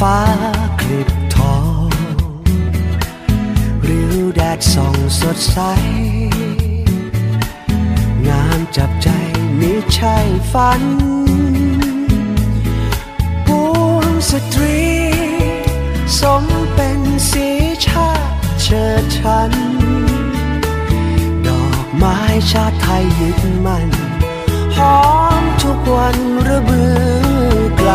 ฟ้าคลิบทองริ้วแดดส่องสดใสงามจับใจมิใช่ฝันปวงสตรีสมเป็นสีชาติเชิดชันดอกไม้ชาติไทยยึดมันหอมทุกวันระเบือไกล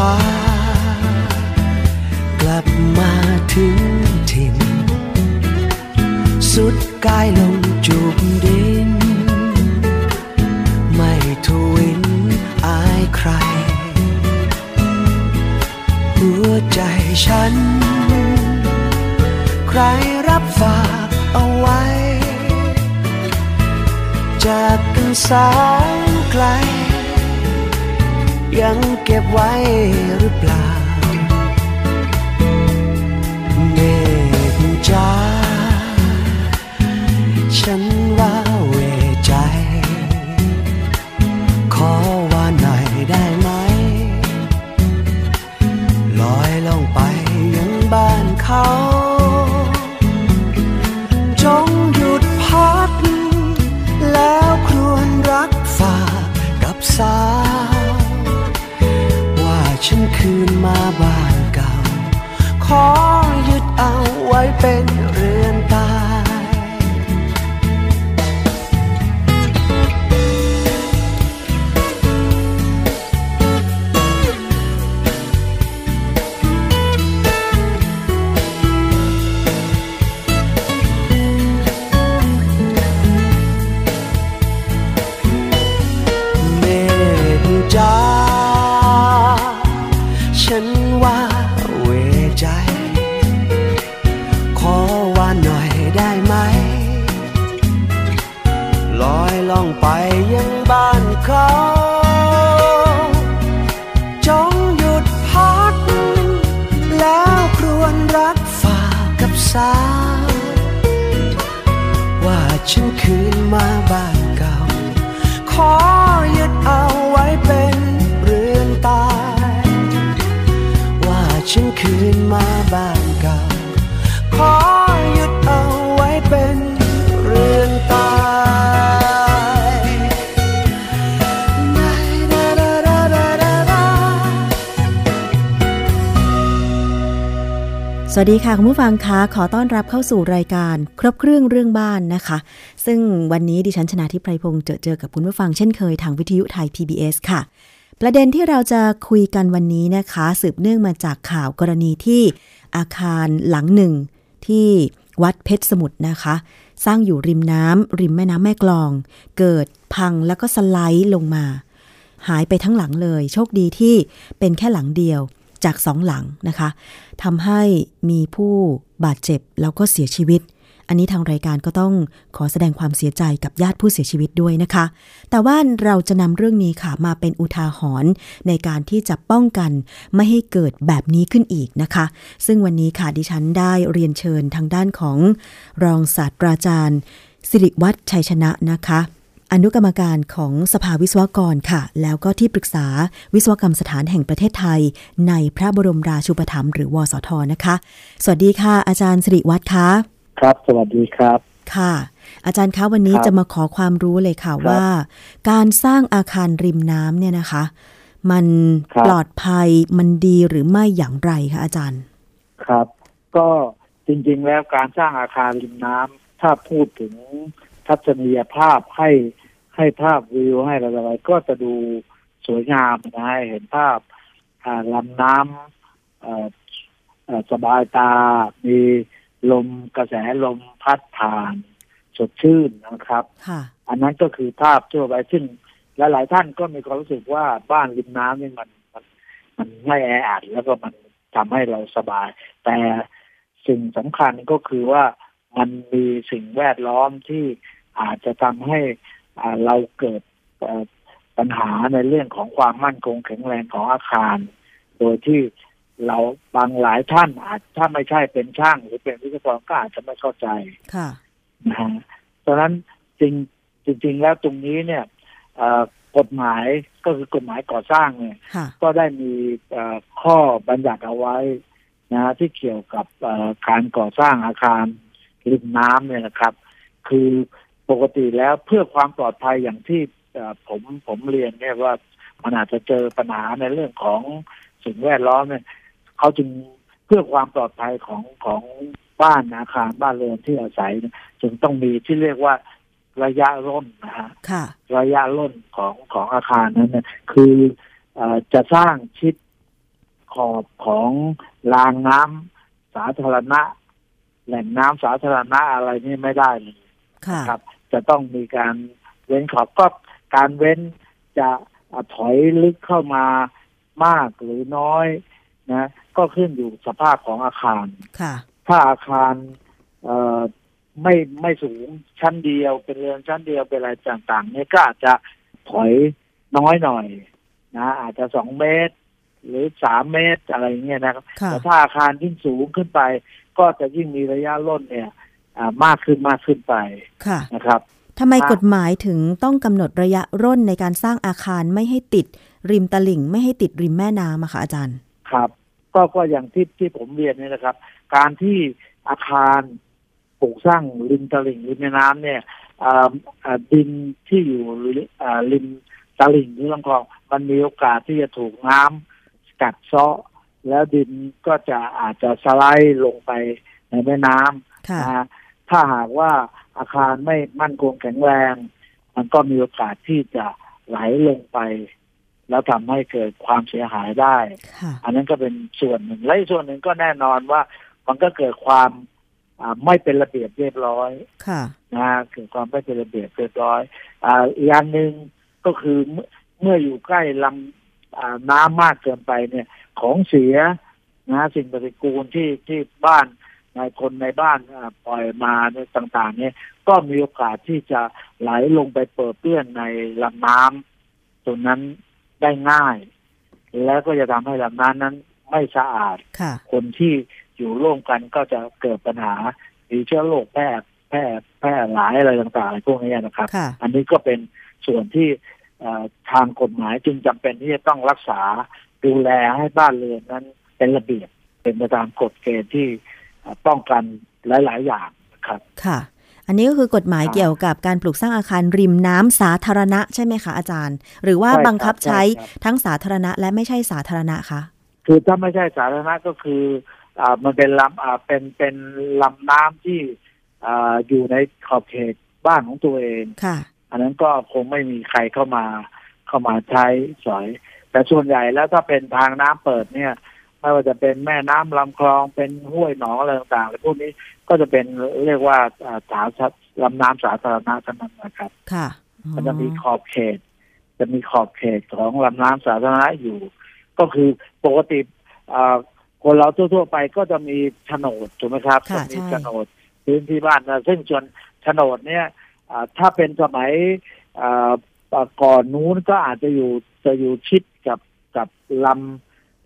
พากลับมาถึงถิ่นสุดกายลงจูบดินไม่ทวินอายใครหัวใจฉันใครรับฝากเอาไว้จากกันแสนไกลยังเก็บไว้หรือเปล่าเมฆจ้าฉันว่าเวใจขอว่าหน่อยได้ไหมลอยลงไปยังบ้านเขาจงหยุดพักแล้วครวญรักฝากกับสาฉันคืนมาบ้านเก่าขอยึดเอาไว้เป็นเรือนตายเมฆจ้าฉันว่าเวใจขอว่าหน่อยได้ไหมลอยล่องไปยังบ้านเขาจงหยุดพักแล้วครวญรักฝากกับสาวว่าฉันคืนมาบ้านเก่าขอยึดเอาไว้เป็นเรือนตายฉันคืนมาบ้านเก่าขอหยุดเอาไว้เป็นเรือนตายสวัสดีค่ะคุณผู้ฟังคะขอต้อนรับเข้าสู่รายการครบเครื่องเรื่องบ้านนะคะซึ่งวันนี้ดิฉันชนาธิป ไพรพงษ์เจอกับคุณผู้ฟังเช่นเคยทางวิทยุไทย PBS ค่ะประเด็นที่เราจะคุยกันวันนี้นะคะสืบเนื่องมาจากข่าวกรณีที่อาคารหลังหนึ่งที่วัดเพชรสมุทรนะคะสร้างอยู่ริมน้ำริมแม่น้ำแม่กลองเกิดพังแล้วก็สไลด์ลงมาหายไปทั้งหลังเลยโชคดีที่เป็นแค่หลังเดียวจากสองหลังนะคะทำให้มีผู้บาดเจ็บแล้วก็เสียชีวิตอันนี้ทางรายการก็ต้องขอแสดงความเสียใจกับญาติผู้เสียชีวิตด้วยนะคะแต่ว่าเราจะนำเรื่องนี้ค่ะมาเป็นอุทาหรณ์ในการที่จะป้องกันไม่ให้เกิดแบบนี้ขึ้นอีกนะคะซึ่งวันนี้ค่ะดิฉันได้เรียนเชิญทางด้านของรองศาสตราจารย์สิริวัฒน์ชัยชนะนะคะอ อนุกรรมการของสภาวิศวกรค่ะแล้วก็ที่ปรึกษาวิศวกรรมสถานแห่งประเทศไทยในพระบรมราชูปถัมภ์หรือวสท.นะคะสวัสดีค่ะอาจารย์สิริวัฒน์คะครับสวัสดีครับค่ะอาจารย์คะวันนี้จะมาขอความรู้เลยค่ะว่าการสร้างอาคารริมน้ำเนี่ยนะคะมันปลอดภัยมันดีหรือไม่อย่างไรคะอาจารย์ครับก็จริงๆแล้วการสร้างอาคารริมน้ำถ้าพูดถึงทัศนียภาพให้ภาพวิวให้อะไรก็จะดูสวยงามนะให้เห็นภาพลำน้ำสบายตามีลมกระแสลมพัดผ่านสดชื่นนะครับอันนั้นก็คือภาพทั่วไปซึ่งหลายๆท่านก็มีความรู้สึกว่าบ้านริมน้ำนี่มันไม่แออัดแล้วก็มันทำให้เราสบายแต่สิ่งสำคัญก็คือว่ามันมีสิ่งแวดล้อมที่อาจจะทำให้เราเกิดปัญหาในเรื่องของความมั่นคงแข็งแรงของอาคารโดยที่เราบางหลายท่านอาจถ้าไม่ใช่เป็นช่างหรือเป็นวิศวกรก็อาจจะไม่เข้าใจนะฮะเพราะฉะนั้นจริงๆแล้วตรงนี้เนี่ยกฎหมายก็คือกฎหมายก่อสร้างเนี่ยก็ได้มีข้อบัญญัติเอาไว้นะที่เกี่ยวกับการก่อสร้างอาคารริมน้ำเนี่ยนะครับคือปกติแล้วเพื่อความปลอดภัยอย่างที่ผมเรียนเนี่ยว่ามันอาจจะเจอปัญหาในเรื่องของสิ่งแวดล้อมเนี่ยเขาจึงเพื่อความปลอดภัยของบ้านอาคารบ้านเรือนที่อาศัยจึงต้องมีที่เรียกว่าระยะร่นนะฮะระยะร่นของอาคารนั้นเนี่ยคือจะสร้างชิดขอบของรางน้ำสาธารณะแหล่งน้ำสาธารณะอะไรนี่ไม่ได้เลยครับจะต้องมีการเว้นขอบก็การเว้นจะถอยลึกเข้ามามากหรือน้อยนะก็ขึ้นอยู่สภาพของอาคารถ้าอาคารไม่สูงชั้นเดียวเป็นเรือนชั้นเดียวเป็นอะไรต่างๆนี่ก็อาจจะถอยน้อยหน่อยนะอาจจะ2เมตรหรือ3เมตรอะไรเงี้ยนะครับแต่ถ้าอาคารยิ่งสูงขึ้นไปก็จะยิ่งมีระยะร่นเนี่ยมากขึ้นไปนะครับทำไมกฎหมายถึงต้องกำหนดระยะร่นในการสร้างอาคารไม่ให้ติดริมตลิ่งไม่ให้ติดริมแม่น้ำค่ะอาจารย์ครับก็อย่างที่ผมเรียนนี่นะครับการที่อาคารปลูกสร้างริมตลิ่งริมแม่น้ำเนี่ยดินที่อยู่ริมตลิ่งหรือลำคลองมันมีโอกาสที่จะถูกน้ำกัดเซาะแล้วดินก็จะอาจจะสไลด์ลงไปในแม่น้ำนะฮะถ้าหากว่าอาคารไม่มั่นคงแข็งแรงมันก็มีโอกาสที่จะไหลลงไปแล้วทำให้เกิดความเสียหายได้อันนั้นก็เป็นส่วนหนึ่งและอีกส่วนหนึ่งก็แน่นอนว่ามันก็เกิดความไม่เป็นระเบียบเรียบร้อยนะเกิดความไม่เป็นระเบียบเรียบร้อยอย่างหนึ่งก็คือเมื่ออยู่ใกล้ลำน้ำมากเกินไปเนี่ยของเสียนะสิ่งปฏิกูลที่บ้านในคนในบ้านปล่อยมาต่างๆเนี่ยก็มีโอกาสที่จะไหลลงไปเปื้อนเปื้อนในลำน้ำตรงนั้นได้ง่ายแล้วก็จะทำให้ลำน้ำนั้นไม่สะอาดคนที่อยู่ร่วมกันก็จะเกิดปัญหามีเชื้อโรคแพร่หลายอะไรต่างๆพวกนี้นะครับอันนี้ก็เป็นส่วนที่ทางกฎหมายจึงจำเป็นที่จะต้องรักษาดูแลให้บ้านเรือนนั้นเป็นระเบียบเป็นไปตามกฎเกณฑ์ที่ป้องกันหลายๆอย่างนะครับค่ะอันนี้ก็คือกฎหมายเกี่ยวกับการปลูกสร้างอาคารริมน้ำสาธารณะใช่ไหมคะอาจารย์หรือว่าบังคับใช้ทั้งสาธารณะและไม่ใช่สาธารณะคะคือถ้าไม่ใช่สาธารณะก็คือมันเป็นลำเป็นลำน้ำที่อยู่ในขอบเขตบ้านของตัวเองค่ะอันนั้นก็คงไม่มีใครเข้ามาใช้สอยแต่ส่วนใหญ่แล้วถ้าเป็นทางน้ำเปิดเนี่ยไม่ว่าจะเป็นแม่น้ำลำคลองเป็นห้วยหนองอะไรต่างๆพวกนี้ก็จะเป็นเรียกว่าลำน้ำสาธารณะทั้งนั้นนะครับค่ะมันจะมีขอบเขตของลำน้ำสาธารณะอยู่ก็คือปกติคนเราทั่วๆไปก็จะมีโฉนดถูกไหมครับจะมีโฉนดพื้นที่บ้านซึ่งส่วนโฉนดเนี่ยถ้าเป็นสมัยก่อนนู้นก็อาจจะอยู่ชิดกับล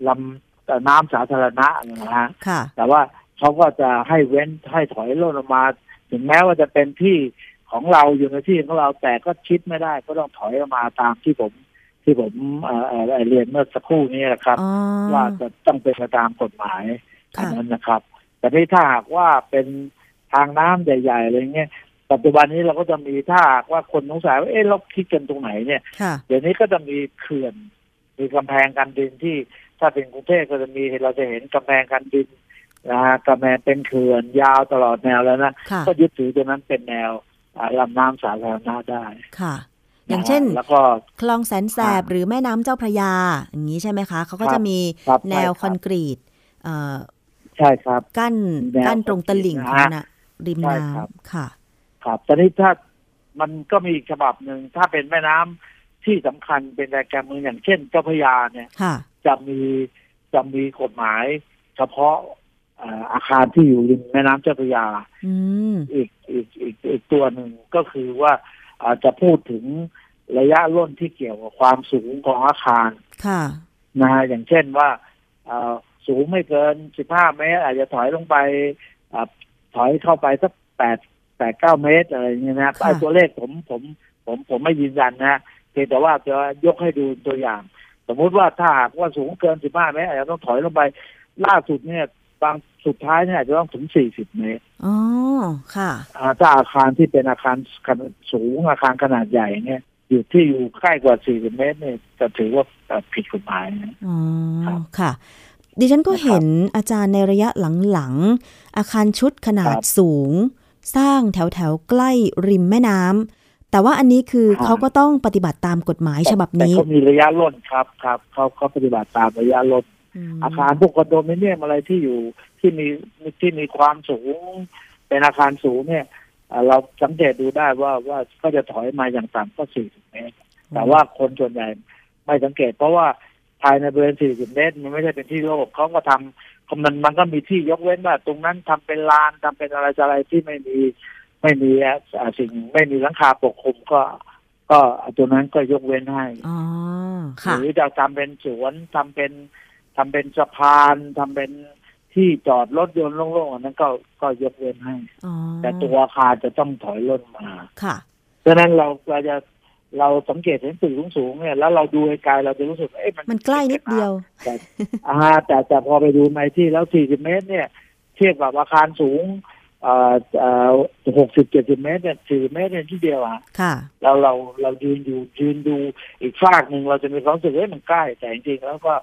ำน้ำสาธารณะนะฮะแต่ว่าเขาก็จะให้เว้นให้ถอยร่นออกมาถึงแม้ว่าจะเป็นที่ ของเราอยู่ในที่ของเราแต่ก็ชิดไม่ได้ก็ต้องถอยออกมาตามที่ผมเรียนเมื่อสักครู่นี้นะครับว่าจะต้องเป็นไปตามกฎหมายนั้นนะครับแต่นี่ถ้าหากว่าเป็นทางน้ำใหญ่ๆอะไรเงี้ยปัจจุบันนี้เราก็จะมีถ้าหากว่าคนสงสัยว่าเอ๊ะเราคิดกันตรงไหนเนี่ยเดี๋ยวนี้ก็จะมีเขื่อนมีกำแพงกันดินที่ถ้าเป็นกรุงเทพก็จะมีเราจะเห็นกำแพงกันดินนะกำแพงเป็นเขื่อนยาวตลอดแนวแล้วนะก็ยึดถือตรงนั้นเป็นแนวลำน้ำสาธารณะได้ค่ะอย่างเช่นคลองแสนแสบหรือแม่น้ำเจ้าพระยาอย่างนี้ใช่ไหมคะเขาก็จะมีแนวคอนกรีตใช่ครับกั้นตรงตลิ่งนะริมน้ำค่ะครับตอนนี้ถ้ามันก็มีอีกฉบับหนึ่งถ้าเป็นแม่น้ำที่สำคัญเป็นรายการเมืองอย่างเช่นเจ้าพระยาเนี่ยจะมีกฎหมายเฉพาะอาคารที่อยู่ริมแม่น้ำเจ้าพระยาอีกตัวหนึ่งก็คือว่าจะพูดถึงระยะร่นที่เกี่ยวกับความสูงของอาคารนะฮะอย่างเช่นว่าสูงไม่เกิน15 เมตรอาจจะถอยลงไปถอยเข้าไปสัก8-9 เมตรอะไรอย่างเงี้ยนะไอ้ตัวเลขผมไม่ยืนยันนะเพียงแต่ว่าจะยกให้ดูตัวอย่างสมมติว่าถ้าหากว่าสูงเกิน15 เมตรอาจจะต้องถอยลงไปล่าสุดเนี่ยบางสุดท้ายเนี่ยอาจจะต้องถึง40 เมตรอ๋อค่ะถ้าอาคารที่เป็นอาคารสูงอาคารขนาดใหญ่เนี่ยอยู่ที่อยู่ใกล้กว่า40 เมตรเนี่ยจะถือว่าผิดกฎหมายนะอ๋อค่ะดิฉันก็เห็นอาจารย์ในระยะหลังๆอาคารชุดขนาดสูงสร้างแถวๆใกล้ริมแม่น้ำแต่ว่าอันนี้คือเขาก็ต้องปฏิบัติตามกฎหมายฉบับนี้แต่เขามีระยะร่นครับเขาปฏิบัติตามระยะร่นอาคารพวกคอนโดมิเนียมอะไรที่อยู่ที่มีความสูงเป็นอาคารสูงเนี่ยเราสังเกตดูได้ว่าก็จะถอยมาอย่างต่ำก็40 เมตรแต่ว่าคนส่วนใหญ่ไม่สังเกตเพราะว่าภายในบริเวณ40 เมตรมันไม่ใช่เป็นที่โล่งเขาก็ทำมันก็มีที่ยกเว้นว่าตรงนั้นทำเป็นลานทำเป็นอะไรที่ไม่มีสิ่งไม่มีหลังคาปกคลุมก็ตรงนั้นก็ยกเว้นให้หรือจะทำเป็นสวนทำเป็นสะพานทำเป็นที่จอดรถยนต์โล่งๆอันนั้นก็ยกเว้นให้แต่ตัวอาคารจะต้องถอยร่นมาค่ะเพราะนั้นเราสังเกตเห็นตึกสูงๆเนี่ยแล้วเราดูไกลๆเราจะรู้สึกมันใกล้นิดเดียวแต่พอไปดูในที่แล้ว40 เมตรเนี่ยเทียบกับอาคารสูง60-70 เมตรเนี่ย40 เมตรเนี่ยที่เดียวอ่ะค่ะเรายืนดูอีกฝากหนึ่งเราจะมีความรู้สึกว่ามันใกล้แต่จริงๆแล้วก็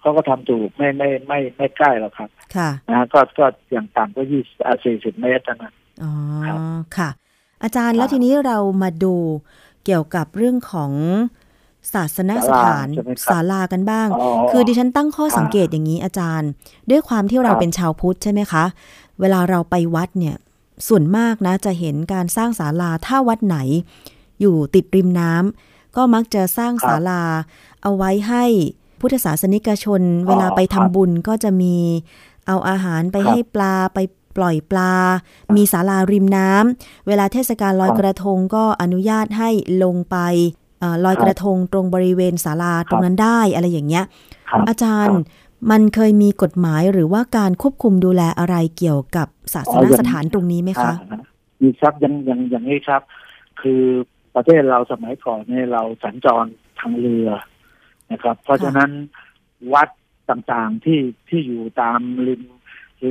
เขาก็ทำถูกไม่ใกล้หรอกครับค่ะนะก็อย่างต่ำก็40 เมตรนะอ๋อค่ะอาจารย์แล้วทีนี้เรามาดูเกี่ยวกับเรื่องของศาสนสถานศาลากันบ้างคือดิฉันตั้งข้อสังเกตอย่างนี้อาจารย์ด้วยความที่เราเป็นชาวพุทธใช่ไหมคะเวลาเราไปวัดเนี่ยส่วนมากนะจะเห็นการสร้างศาลาถ้าวัดไหนอยู่ติดริมน้ำก็มักจะสร้างศาลาเอาไว้ให้พุทธศาสนิกชนเวลาไปทำบุญก็จะมีเอาอาหารไปให้ปลาไปปล่อยปลามีศาลาริมน้ำเวลาเทศกาลลอยกระทงก็อนุญาตให้ลงไปลอยกระทงตรงบริเวณศาลาตรงนั้นได้อะไรอย่างเงี้ยอาจารย์มันเคยมีกฎหมายหรือว่าการควบคุมดูแลอะไรเกี่ยวกับศาสนสถานตรงนี้ไหมคะมีครับอย่างนี้ครับคือประเทศเราสมัยก่อนเนี่ยเราสัญจรทางเรือนะครับเพราะฉะนั้นวัดต่างๆที่อยู่ตามริม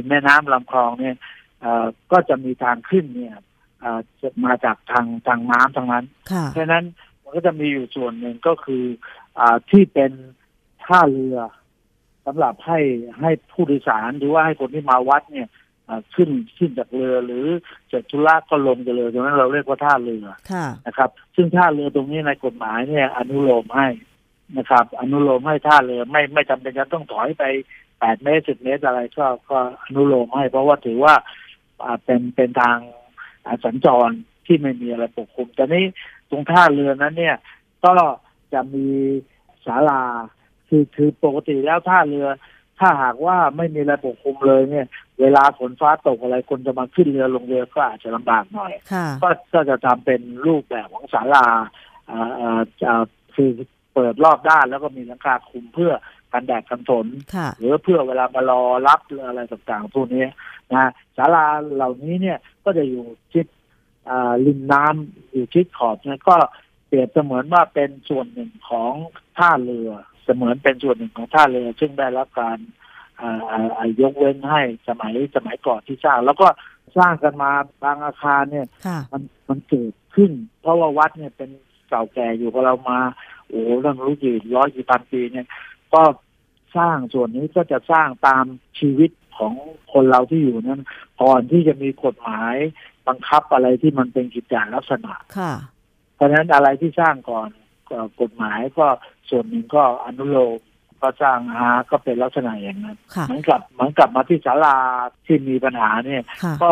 แม่น้ำลำคลองเนี่ยก็จะมีทางขึ้นเนี่ยมาจากทางน้ำทางนั้นเพราะฉะนั้นมันก็จะมีอยู่ส่วนหนึ่งก็คือที่เป็นท่าเรือสำหรับให้ผู้โดยสารหรือว่าให้คนที่มาวัดเนี่ยขึ้นจากเรือหรือจากธุระก็ลงจากเรือตรงนั้นเราเรียกว่าท่าเรือนะครับซึ่งท่าเรือตรงนี้ในกฎหมายเนี่ยอนุโลมให้นะครับอนุโลมให้ท่าเรือไม่จำเป็นจะต้องถอยไป8 เมตร 10 เมตรอะไรก็อนุโลมให้เพราะว่าถือว่าเป็นทางสัญจรที่ไม่มีอะไรปกคลุมแต่นี้ตรงท่าเรือนั้นเนี่ยก็จะมีศาลาคือปกติแล้วท่าเรือถ้าหากว่าไม่มีอะไรปกคลุมเลยเนี่ยเวลาฝนฟ้าตกอะไรคนจะมาขึ้นเรือลงเรือก็อาจจะลำบากหน่อยก็จะทำเป็นรูปแบบของศาลาคือเปิดรอบด้านแล้วก็มีหลังคาคลุมเพื่อกันแดดกันฝนหรือเพื่อเวลามารอรับอะไรต่างๆพวกนี้นะศาลาเหล่านี้เนี่ยก็จะอยู่ชิด ริมน้ำอยู่ชิดขอบเนี่ยก็เปรียบเสมือนว่าเป็นส่วนหนึ่งของท่าเรือเสมือนเป็นส่วนหนึ่งของท่าเรือซึ่งได้รับการยกเว้นให้สมัยก่อนที่สร้างแล้วก็สร้างกันมาบางอาคารเนี่ยมันเกิดขึ้นเพราะว่าวัดเนี่ยเป็นเก่าแก่อยู่กับเรามาโอ้เรื่องรู้กี่ร้อยกี่พันปีเนี่ยก็สร้างส่วนนี้ก็จะสร้างตามชีวิตของคนเราที่อยู่นั้นก่อนที่จะมีกฎหมายบังคับอะไรที่มันเป็นกิจจาลักษณะเพราะฉะนั้นอะไรที่สร้างก่อนกฎหมายก็ส่วนหนึ่งก็อนุโลมก็สร้างก็เป็นลักษณะอย่างนั้นเหมือนกับมาที่ศาลาที่มีปัญหาเนี่ยก็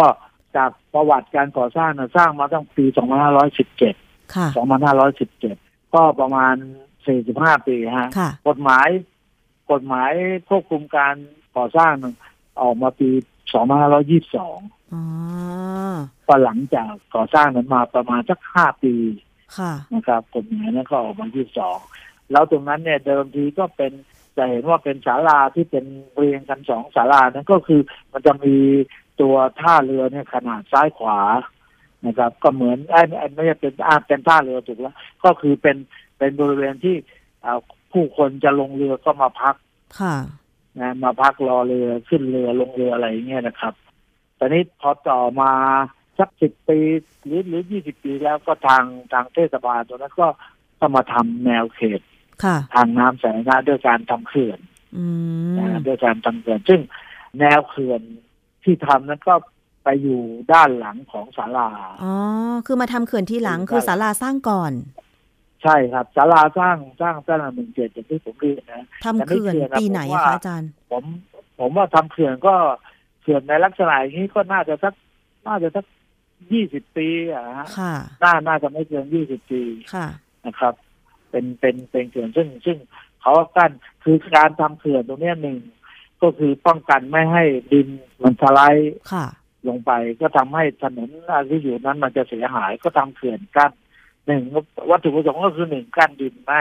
จากประวัติการก่อสร้างสร้างมาตั้งปี2517ก็ประมาณ45ปีฮะกฎหมายควบคุมการก่อสร้างออกมาปี2522พอหลังจากก่อสร้างนั้นมาประมาณสัก5ปีนะครับกฎหมายนั้นก็ออกมา22แล้วตรงนั้นเนี่ยเดิมทีก็เป็นจะเห็นว่าเป็นศาลาที่เป็นเรียงกัน2ศาลานั้นก็คือมันจะมีตัวท่าเรือเนี่ยขนาดซ้ายขวานะครับก็เหมือนไม่ใช่เป็นท่าเรือถูกแล้วก็คือเป็นบริเวณที่ผู้คนจะลงเรือก็มาพักนะมาพักรอเรือขึ้นเรือลงเรืออะไรอย่างเงี้ยนะครับตอนนี้พอต่อมาสัก10ปีหรือ20ปีแล้วก็ทางเทศบาลตัวนั้นก็มาทำแนวเขตทางน้ำสาธารณะด้วยการทำเขื่อนด้วยการทำเขื่อนซึ่งแนวเขื่อนที่ทำนั้นก็ไปอยู่ด้านหลังของศาลาอ๋อคือมาทำเขื่อนที่หลังคือศาลาสร้างก่อนใช่ครับศาลาสร้างศาลา17อย่างที่ผมเรียนนะทำเขื่อนปีไหนคะอาจารย์ผมว่าทำเขื่อนก็เขื่อนในลักษณะอย่างนี้ก็น่าจะสัก20ปีอ่ะฮะน่าจะไม่เกิน20ปีนะครับเป็นเขื่อนซึ่งเขากั้นคือการทำเขื่อนตรงนี้หนึ่งก็คือป้องกันไม่ให้ดินมันสไลด์ลงไปก็ทำให้ถนนที่อยู่นั้นมันจะเสียหายก็ทำเขื่อนกั้นหนึ่งวัตถุประสงค์ก็คือหนึ่งกั้นดินไม่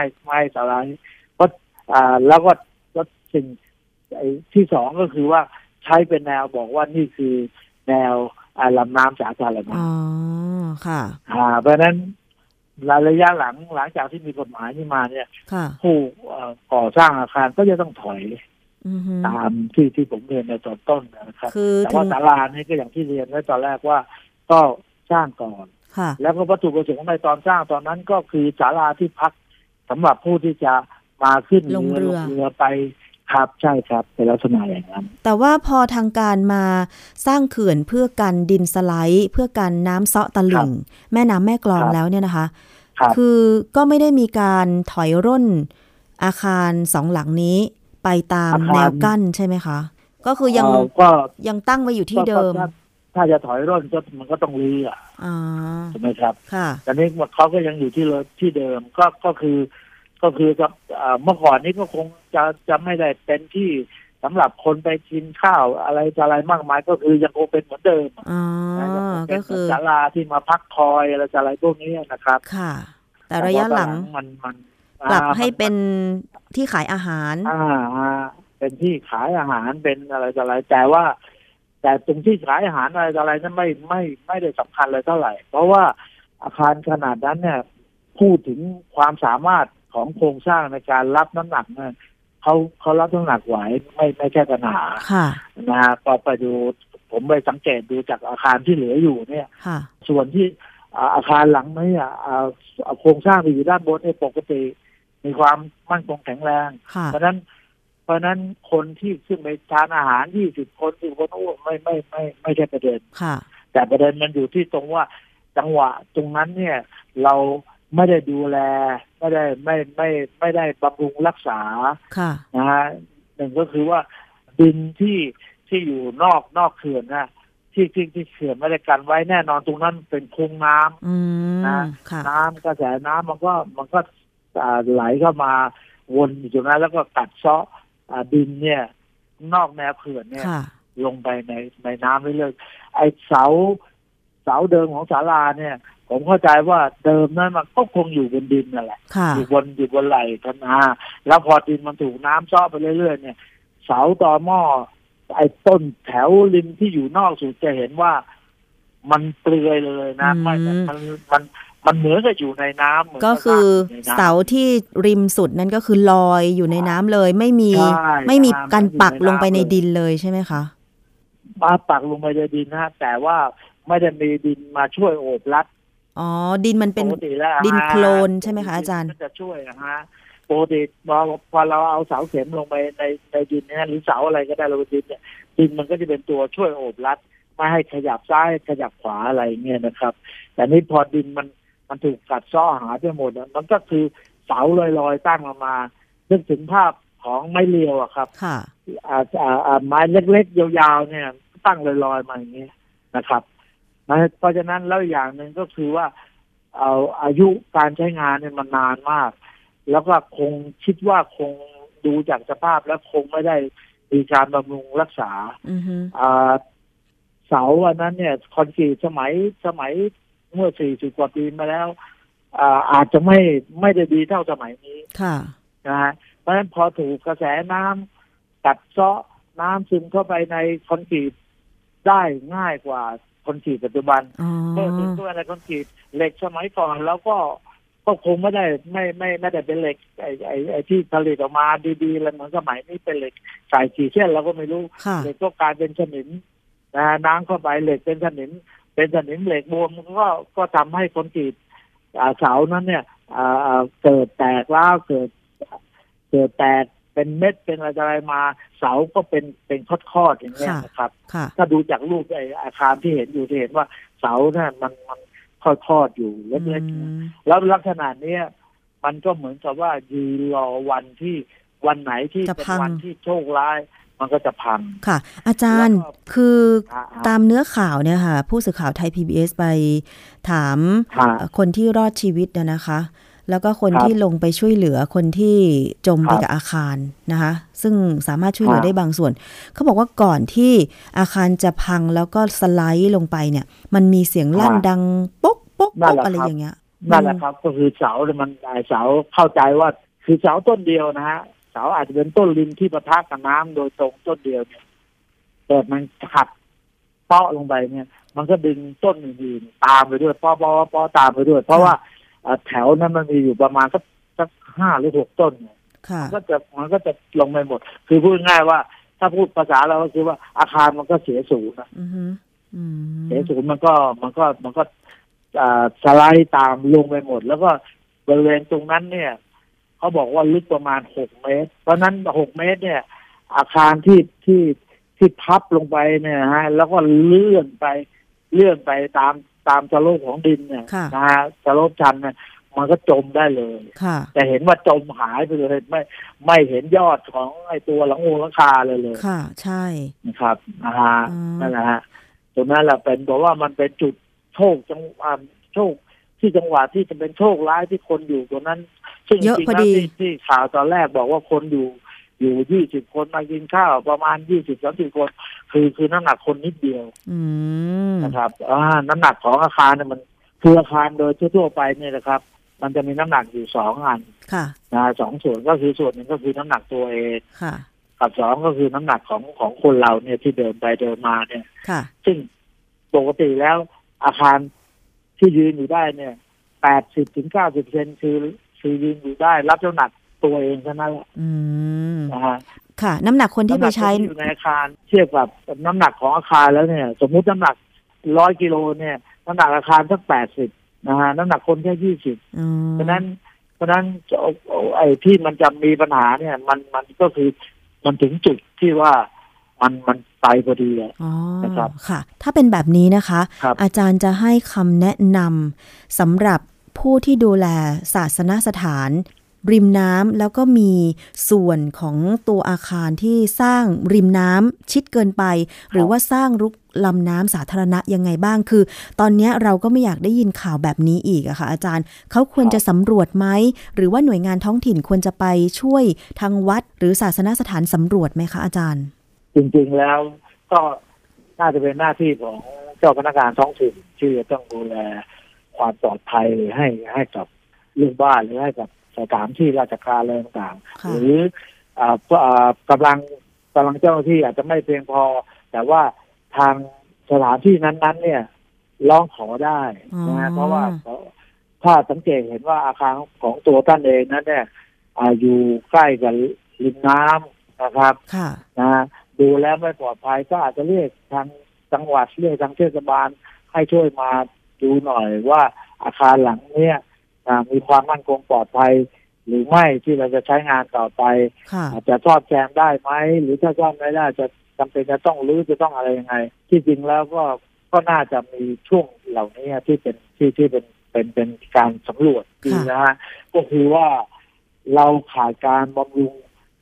สไลด์ก็แล้วก็สิ่งที่สองก็คือว่าใช้เป็นแนวบอกว่านี่คือแนวลำน้ำสาธารณะอ๋อค่ะเพราะนั้นระยะหลังจากที่มีกฎหมายนี้มาเนี่ยผู้ก่อสร้างอาคารก็จะต้องถอยตามที่ผมเรียนในตอนต้นนะครับแต่ว่าศาลานี่ก็อย่างที่เรียนไว้ตอนแรกว่าก็สร้างก่อนแล้วก็วัตถุประสงค์ในตอนสร้างตอนนั้นก็คือศาลาที่พักสำหรับผู้ที่จะมาขึ้นลงเรือไปครับใช่ครับเป็นลักษณะอย่างนั้นแต่ว่าพอทางการมาสร้างเขื่อนเพื่อกันดินสไลด์เพื่อกันน้ำเซาะตะลิ่งแม่น้ำแม่กลองแล้วเนี่ยนะคะคือก็ไม่ได้มีการถอยร่นอาคารสองหลังนี้ไปตามแนวกั้นใช่ไหมคะก็คือยังตั้งไว้อยู่ที่เดิมถ้าจะถอยร่นก็มันก็ต้องรื้อใช่ไหมครับแต่นี่เขาก็ยังอยู่ที่เดิมก็คือกับเมื่อก่อนนี้ก็คงจะไม่ได้เป็นที่สำหรับคนไปกินข้าวอะไรมากมายก็คือยังคงเป็นเหมือนเดิมก็คือศาลาที่มาพักคอยอะไรพวกนี้นะครับค่ะแต่ระยะหลังมันกลับให้เป็นที่ขายอาหารเป็นที่ขายอาหารเป็นอะไรแต่ตรงที่ขายอาหารอะไรนั้นไม่ได้สำคัญเลยเท่าไหร่เพราะว่าอาคารขนาดนั้นเนี่ยพูดถึงความสามารถของโครงสร้างในการรับน้ำหนักเนี่ยเขารับน้ำหนักไหวไม่ใช่ปัญหานะก็ไปดูผมไปสังเกตดูจากอาคารที่เหลืออยู่เนี่ยส่วนที่อาคารหลังนี้โครงสร้างที่อยู่ด้านบนเนี่ยปกติมีความมั่นคงแข็งแรงเพราะนั้นคนที่ขึ้นไปทานอาหาร20 คนโอ้ไม่ใช่ประเด็นแต่ประเด็นมันอยู่ที่ตรงว่าจังหวะตรงนั้นเนี่ยเราไม่ได้ดูแลไม่ได้บำรุงรักษานะฮะหนึ่งก็คือว่าดินที่อยู่นอกเขื่อนนะที่เขื่อนไม่ได้กันไว้แน่นอนตรงนั้นเป็นโค้งน้ำนะน้ำกระแสน้ำมันก็ไหลเข้ามาวนอยู่ตรงนั้นแล้วก็กัดเซาะดินเนี่ยนอกแนวเขื่อนเนี่ยลงไปในน้ำเรื่อยๆไอ้เสาเดิมของศาลาเนี่ยผมเข้าใจว่าเดิมนั้นมันก็คงอยู่บนดินนั่นแหละอยู่บนไหล่ธนาแล้วพอดินมันถูกน้ำซ้อไปเรื่อยๆเนี่ยเสาตอหม้อไอ้ต้นแถวริมที่อยู่นอกสุดจะเห็นว่า มันเปลือยเลยนะมันเหมือนกับอยู่ในน้ำก็คือเสาที่ริมสุดนั่นก็คือลอยอยู่ในน้ำเลยไม่มีการปักลงไปในดินเลยใช่ไหมคะมาปักลงไปในดินนะแต่ว่าไม่ได้มีดินมาช่วยโอบรัดอ๋อดินมันเป็นดินโคลนใช่ไหมคะอาจารย์จะช่วยนะฮะปกติพอเราเอาเสาเข็มลงไปในดินนะหรือเสาอะไรก็ได้เราดินเนี่ยดินมันก็จะเป็นตัวช่วยโอบรัดไม่ให้ขยับซ้ายขยับขวาอะไรเงี้ยนะครับแต่นี่พอดินมันถูกกัดเซาะหายไปหมดมันก็คือเสาลอยๆตั้งลงมานึกถึงภาพของไม้เรียวอะครับไม้เล็กๆยาวๆเนี่ยตั้งลอยๆมาอย่างเงี้ยนะครับเพราะฉะนั้นแล้วอย่างนึงก็คือว่าเอาอายุการใช้งานเนี่ยมันนานมากแล้วก็คงคิดว่าคงดูจากสภาพแล้วคงไม่ได้มีการบำรุงรักษาเสาอันนั้นเนี่ยคอนกรีตสมัยเมื่อ40กว่าปีมาแล้วอาจจะไม่ได้ดีเท่าสมัยนี้นะฮะเพราะฉะนั้นพอถูกกระแสน้ำกัดเซาะน้ำซึมเข้าไปในคอนกรีตได้ง่ายกว่าคอนกรีตปัจจุบันเมื่อถึงตัวในคอนกรีตเหล็กสมัยก่อนแล้วก็คงไม่ได้เป็นเหล็กไอ้ที่ผลิตออกมาดีๆแล้วเหมือนสมัยนี้เป็นเหล็กใส่กี่เส้นเราก็ไม่รู้เหล็กก็กลายเป็นสนิมน้ำเข้าไปเหล็กเป็นสนิมเหล็กบวมก็ทำให้คอนกรีตเสานั้นเนี่ยเกิดแตกร้าวเกิดแตกเป็นเม็ดเป็นอะไรมาเสาก็เป็นคอดๆอย่างเงี้ยนะครับถ้าดูจากรูปไอ้อาคารที่เห็นอยู่จะเห็นว่าเสาเนี่ยมันคอดๆอยู่เล็กๆแล้วลักษณะเนี้ยมันก็เหมือนกับว่ายืนรอวันไหนที่เป็นวันที่โชคร้ายมันก็จะพังค่ะอาจารย์คือตามเนื้อข่าวเนี่ยค่ะผู้สื่อข่าวไทย PBS ไปถามคนที่รอดชีวิตนะคะแล้วก็คนที่ลงไปช่วยเหลือคนที่จมไปกับอาคารนะคะซึ่งสามารถช่วยเหลือได้บางส่วนเขาบอกว่าก่อนที่อาคารจะพังแล้วก็สไลด์ลงไปเนี่ยมันมีเสียงลั่นดังป๊กป๊กป๊กอะไรอย่างเงี้ยนั่นแหละครับก็คือเสาเนี่ยมันเสาเข้าใจว่าคือเสาต้นเดียวนะฮะเสาอาจจะเป็นต้นริมที่ปะทะกับน้ำโดยตรงต้นเดียวเนี่ยเกิดมันขัดเปาะลงไปเนี่ยมันก็ดึงต้นอื่นๆตามไปด้วยปอตามไปด้วยเพราะว่าแถวนั้นมันมีอยู่ประมาณสัก5 หรือ 6ต้นมันก็จะลงไปหมดคือพูดง่ายว่าถ้าพูดภาษาเราก็คือว่าอาคารมันก็เสียศูนย์นะเสียศูนย์มันก็สไลด์ตามลงไปหมดแล้วก็บริเวณตรงนั้นเนี่ยเขาบอกว่าลึกประมาณ6 เมตรเพราะนั้น6 เมตรเนี่ยอาคารที่พับลงไปเนี่ยฮะแล้วก็เลื่อนไปตามสโลปของดินเนี่ยนะฮะสโลปชันเนี่ยมันก็จมได้เลยแต่เห็นว่าจมหายไปเลยไม่เห็นยอดของไอ้ตัวหลังโอหลังคาเลยค่ะใช่นะครับนั่นแหละฮะตรงนั้นแหละเป็นเพราะว่ามันเป็นจุดโชคจังหวะโชคที่จังหวะที่จะเป็นโชคร้ายที่คนอยู่ตรงนั้นซึ่งจริงๆแล้วที่ข่าวตอนแรกบอกว่าคนอยู่20 คนมากินข้าวประมาณ 20-30 คนคือน้ำหนักคนนิดเดียวนะครับน้ำหนักของอาคารเนี่ยมันคืออาคารโดยทั่วไปเนี่ยนะครับมันจะมีน้ำหนักอยู่2 อันนะ2ส่วนก็คือส่วนหนึ่งก็คือน้ำหนักตัวเองกับ2ก็คือน้ำหนักของคนเราเนี่ยที่เดินไปเดินมาเนี่ยซึ่งปกติแล้วอาคารที่ยืนอยู่ได้เนี่ย 80-90% คือยืนอยู่ได้รับน้ำหนักตัวเองเท่านั้นแหละนะฮะค่ะน้ำหนักคนที่ไปใช้อยู่ในอาคารเทียบกับน้ำหนักของอาคารแล้วเนี่ยสมมุติน้ำหนัก100 กิโลเนี่ยน้ำหนักอาคารสัก80นะฮะน้ำหนักคนแค่20เพราะนั้นไอ้ที่มันจะมีปัญหาเนี่ยมันก็คือมันถึงจุดที่ว่ามันไปพอดีเลยนะครับค่ะถ้าเป็นแบบนี้นะคะอาจารย์จะให้คำแนะนำสำหรับผู้ที่ดูแลศาสนสถานริมน้ำแล้วก็มีส่วนของตัวอาคารที่สร้างริมน้ำชิดเกินไปหรือว่าสร้างรุกล้ำน้ำสาธารณะยังไงบ้างคือตอนนี้เราก็ไม่อยากได้ยินข่าวแบบนี้อีกอะค่ะอาจารย์เขาควรจะสำรวจไหมหรือว่าหน่วยงานท้องถิ่นควรจะไปช่วยทางวัดหรือศาสนสถานสำรวจไหมคะอาจารย์จริงๆแล้วก็น่าจะเป็นหน้าที่ของเจ้าพนักงานท้องถิ่นที่จะต้องดูแลความปลอดภัยให้กับลูกบ้านหรือให้กับสถานที่ราชการอะไรต่างๆหรือกำลังเจ้าหน้าที่อาจจะไม่เพียงพอแต่ว่าทางสถานที่นั้นๆเนี่ย ร้องขอได้นะเพราะว่าถ้าสังเกตเห็นว่าอาคารของตัวท่านเองนั้นเนี่ยอยู่ใกล้กับริมน้ำนะครับนะดูแลไม่ปลอดภัยก็อาจจะเรียกทางจังหวัดเรียกทางเทศบาลให้ช่วยมาดูหน่อยว่าอาคารหลังเนี้ยมีความมั่นคงปลอดภัยหรือไม่ที่เราจะใช้งานต่อไปอาจจะซ่อมแซมได้ไหมหรือถ้าซ่อมไม่ได้จะจำเป็นจะต้องรื้อจะต้องอะไรยังไงที่จริงแล้วก็น่าจะมีช่วงเหล่านี้ที่เป็นการสำรวจดีนะฮะก็คือว่าเราขาดการบำรุง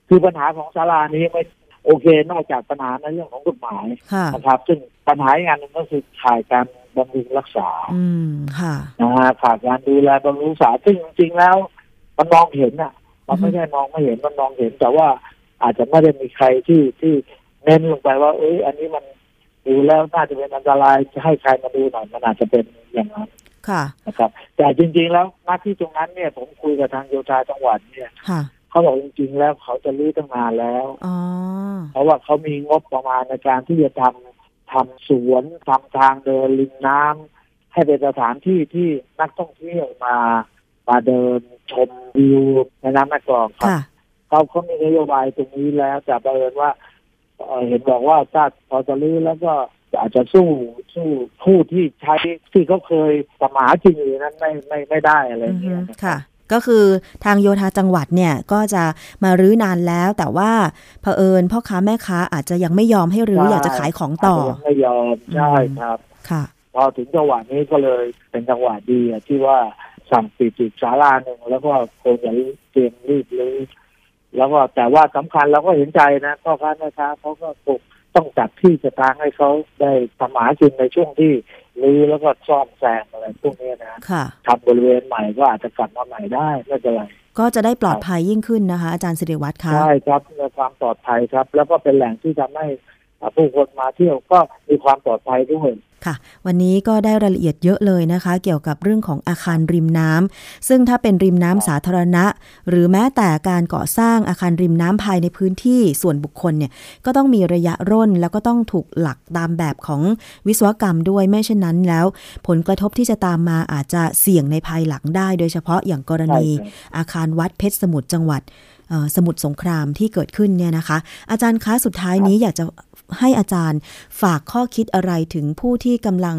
คือปัญหาของศาลานี้ไม่โอเคนอกจากปัญหาในเรื่องของกฎหมายนะครับซึ่งปัญหาอย่างนึงก็คือขาดการบำรุงรักษานะฮะขาดการดูแลบำรุงรักษาซึ่งจริงๆแล้วมันมองเห็นอะมันไม่ใช่มองไม่เห็นมันมองเห็นแต่ว่าอาจจะไม่ได้มีใครที่เน้นลงไปว่าเอ้ยอันนี้มันดูแล้วน่าจะเป็นอันตรายจะให้ใครมาดูหน่อยมันอาจจะเป็นอย่างนั้นนะครับแต่จริงๆแล้วหน้าที่ตรงนั้นเนี่ยผมคุยกับทางโยธาจังหวัดเนี่ยเขาบอกจริงๆแล้วเขาจะรื้อตั้งนานแล้วเพราะว่าเขามีงบประมาณในการที่จะทำสวนทำทางเดินริมน้ำให้เป็นสถานที่ที่นักท่องเที่ยวมาเดินชมวิวในน้ำแม่กลองครับเขามีนโยบายตรงนี้แล้วแต่บังเอิญว่าเห็นบอกว่าถ้าพอจะรื้อแล้วก็อาจจะสู้ผู้ที่ใช้ที่เขาเคยสมาชิกอยู่นั้นไม่ได้อะไรอย่างเงี้ยค่ะก็คือทางโยธาจังหวัดเนี่ยก็จะมารื้อนานแล้วแต่ว่าเผอิญพ่อค้าแม่ค้าอาจจะยังไม่ยอมให้รื้ออยากจะขายของต่อไม่ยอมใช่ครับค่ะพอถึงจังหวัดนี้ก็เลยเป็นจังหวัดดีที่ว่าสั่งปิดศาลาหนึ่งแล้วก็คนจะเตรียมรีบรื้อแล้วก็แต่ว่าสำคัญเราก็เห็นใจนะพ่อค้าแม่ค้าเขาก็ต้องจัดที่จะทางให้เขาได้สมานชินในช่วงที่รื้อแล้วก็ซ่อมแซมอะไรพวกนี้นะทำบริเวณใหม่ก็อาจจะกลับมาใหม่ได้ไม่เป็นไรก็จะได้ปลอดภัยยิ่งขึ้นนะคะอาจารย์ศิริวัฒน์ค่ะใช่ครับในความปลอดภัยครับแล้วก็เป็นแหล่งที่ทำให้ผู้คนมาเที่ยวก็มีความปลอดภัยด้วยค่ะวันนี้ก็ได้รายละเอียดเยอะเลยนะคะเกี่ยวกับเรื่องของอาคารริมน้ำซึ่งถ้าเป็นริมน้ำสาธารณะหรือแม้แต่การก่อสร้างอาคารริมน้ำภายในพื้นที่ส่วนบุคคลเนี่ยก็ต้องมีระยะร่นแล้วก็ต้องถูกหลักตามแบบของวิศวกรรมด้วยไม่เช่นนั้นแล้วผลกระทบที่จะตามมาอาจจะเสี่ยงในภายหลังได้โดยเฉพาะอย่างกรณีอาคารวัดเพชรสมุทรจังหวัดสมุทรสงครามที่เกิดขึ้นเนี่ยนะคะอาจารย์คะสุดท้ายนี้อยากจะให้อาจารย์ฝากข้อคิดอะไรถึงผู้ที่กำลัง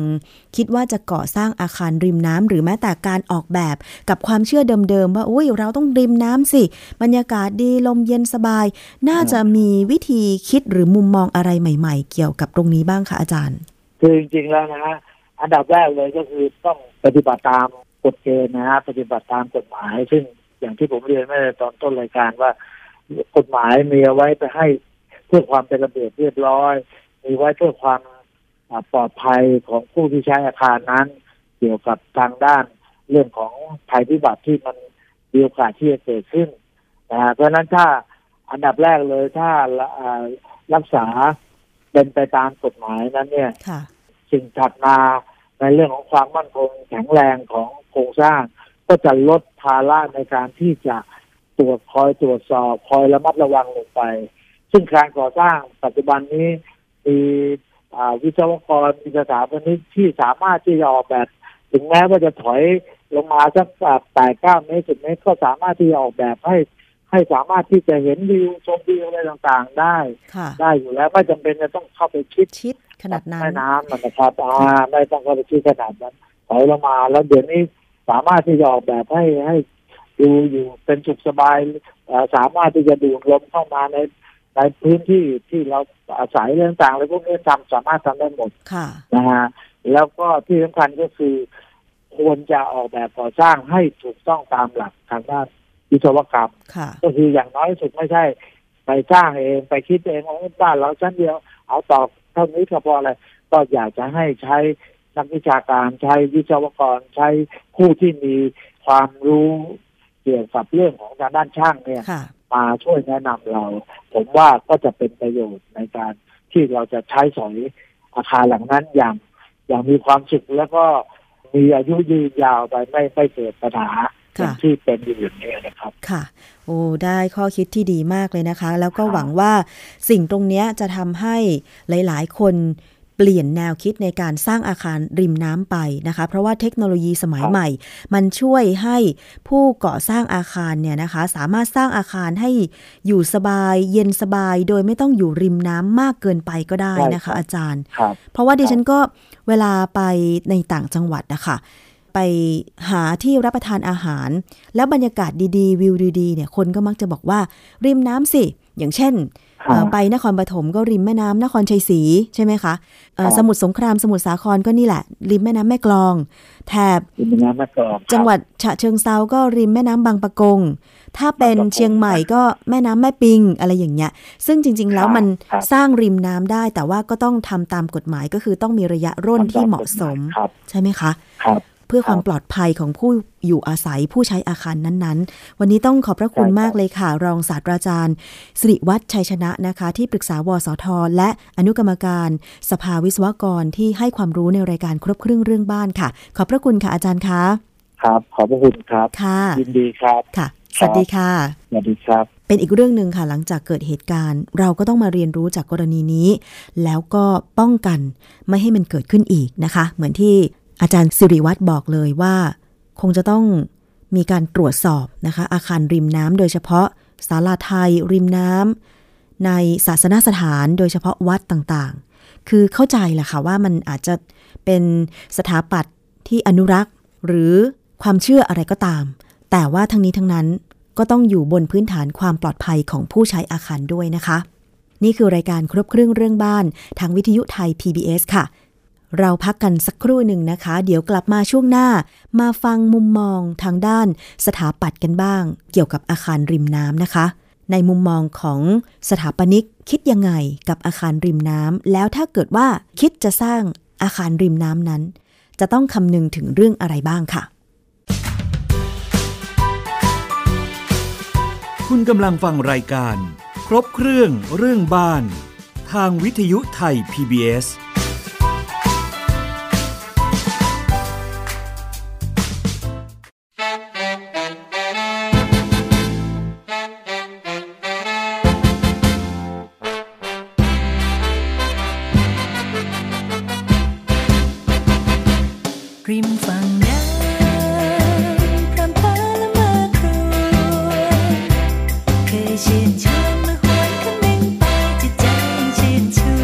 คิดว่าจะก่อสร้างอาคารริมน้ำหรือแม้แต่การออกแบบกับความเชื่อเดิมๆว่าอุ้ยเราต้องริมน้ำสิบรรยากาศดีลมเย็นสบายน่าจะมีวิธีคิดหรือมุมมองอะไรใหม่ๆเกี่ยวกับตรงนี้บ้างคะอาจารย์คือจริงๆแล้วนะฮะอันดับแรกเลยก็คือต้องปฏิบัติตามกฎเกณฑ์นะฮะปฏิบัติตามกฎหมายซึ่งอย่างที่ผมเรียนเมื่อตอนต้นรายการว่ากฎหมายมีเอาไว้จะให้เพื่อความเป็นระเบียบเรียบร้อยมีไว้เพื่อความปลอดภัยของผู้ที่ใช้อาคารนั้นเกี่ยวกับทางด้านเรื่องของภัยพิบัติที่มันมีโอกาสที่จะเกิดขึ้นเพราะฉะนั้นถ้าอันดับแรกเลยถ้ารักษาเป็นไปตามกฎหมายนั้นเนี่ยสิ่งถัดมาในเรื่องของความมั่นคงแข็งแรงของโครงสร้างก็จะลดภาระในการที่จะคอยตรวจสอบคอยระมัดระวังลงไปซึ่งการก่อสร้างปัจจุบันนี้มีวิศวกรมีสถาปนิกที่สามารถที่จะออกแบบถึงแม้ว่าจะถอยลงมาสัก 8-9 เมตร 10 เมตรก็สามารถที่จะออกแบบให้สามารถที่จะเห็นวิวชมวิวอะไรต่างๆได้อยู่แล้วไม่จำเป็นจะต้องเข้าไปชิดขนาดนั้นน้ำมันนะครับไม่ต้องเข้าไปชิดขนาดนั้นถอยลงมาแล้วเดี๋ยวนี้สามารถที่จะออกแบบให้ดูอยู่เป็นสุขสบายสามารถที่จะดูดลมเข้ามาในพื้นที่ที่เราอาศัยเรื่องต่างๆอะไรพวกนี้สามารถทำได้หมดนะฮะแล้วก็ที่สำคัญก็คือควรจะออกแบบก่อสร้างให้ถูกต้องตามหลักทางด้านวิศวกรรมก็คืออย่างน้อยสุดไม่ใช่ไปสร้างเองไปคิดเองว่าบ้านเราชั้นเดียวเอาตอกเท่านี้ก็พออะไรก็อยากจะให้ใช้นักวิชาการใช้วิศวกรใช้ผู้ที่มีความรู้เกี่ยวกับเรื่องของการด้านช่างเนี่ยมาช่วยแนะนำเราผมว่าก็จะเป็นประโยชน์ในการที่เราจะใช้สอยอาคารหลังนั้นอย่างมีความสุขแล้วก็มีอายุยืนยาวไปไม่เกิดปัญหาที่เป็นอยู่อย่างนี้นะครับค่ะโอ้ได้ข้อคิดที่ดีมากเลยนะคะแล้วก็หวังว่าสิ่งตรงนี้จะทำให้หลายๆคน เปลี่ยนแนวคิดในการสร้างอาคารริมน้ำไปนะคะเพราะว่าเทคโนโลยีสมัยใหม่มันช่วยให้ผู้ก่อสร้างอาคารเนี่ยนะคะสามารถสร้างอาคารให้อยู่สบายเย็นสบายโดยไม่ต้องอยู่ริมน้ำมากเกินไปก็ได้นะคะอาจารย์เพราะว่าดิฉันก็เวลาไปในต่างจังหวัดนะคะไปหาที่รับประทานอาหารแล้วบรรยากาศดีๆวิวดีๆเนี่ยคนก็มักจะบอกว่าริมน้ำสิอย่างเช่นไปนครปฐมก็ริมแม่น้ำนครชัยศรีใช่ไหมคะสมุทรสงครามสมุทรสาครก็นี่แหละริมแม่น้ำแม่กลองแถบจังหวัดฉะเชิงเทราก็ริมแม่น้ำบางปะกงถ้าเป็นเชียงใหม่ก็แม่น้ำแม่ปิงอะไรอย่างเงี้ยซึ่งจริงๆแล้วมันสร้างริมน้ำได้แต่ว่าก็ต้องทำตามกฎหมายก็คือต้องมีระยะร่นที่เหมาะสมใช่ไหมคะเพื่อความปลอดภัยของผู้อยู่อาศัยผู้ใช้อาคารนั้นๆวันนี้ต้องขอบพระคุณมากเลยค่ะรองศาสตราจารย์สิริวัฒน์ชัยชนะนะคะที่ปรึกษาวสทและอนุกรรมการสภาวิศวกรที่ให้ความรู้ในรายการครบเครื่องเรื่องบ้านค่ะขอบพระคุณค่ะอาจารย์คะครับขอบพระคุณครับค่ะยินดีครับค่ะสวัสดีค่ะสวัสดีครับเป็นอีกเรื่องนึงค่ะหลังจากเกิดเหตุการณ์เราก็ต้องมาเรียนรู้จากกรณีนี้แล้วก็ป้องกันไม่ให้มันเกิดขึ้นอีกนะคะเหมือนที่อาจารย์สิริวัฒน์บอกเลยว่าคงจะต้องมีการตรวจสอบนะคะอาคารริมน้ำโดยเฉพาะศาลาไทยริมน้ำในศาสนสถานโดยเฉพาะวัดต่างๆคือเข้าใจแหละค่ะว่ามันอาจจะเป็นสถาปัตย์ที่อนุรักษ์หรือความเชื่ออะไรก็ตามแต่ว่าทั้งนี้ทั้งนั้นก็ต้องอยู่บนพื้นฐานความปลอดภัยของผู้ใช้อาคารด้วยนะคะนี่คือรายการครบเครื่องเรื่องบ้านทางวิทยุไทย PBS ค่ะเราพักกันสักครู่หนึ่งนะคะเดี๋ยวกลับมาช่วงหน้ามาฟังมุมมองทางด้านสถาปัตย์กันบ้างเกี่ยวกับอาคารริมน้ำนะคะในมุมมองของสถาปนิกคิดยังไงกับอาคารริมน้ำแล้วถ้าเกิดว่าคิดจะสร้างอาคารริมน้ำนั้นจะต้องคำนึงถึงเรื่องอะไรบ้างค่ะคุณกำลังฟังรายการครบเครื่องเรื่องบ้านทางวิทยุไทย PBSริมฝั่งน้ำตามฟ้าละเมอครวญเคยชื่นชมเมื่อหวนคำนึงไปจิตใจชื่นชู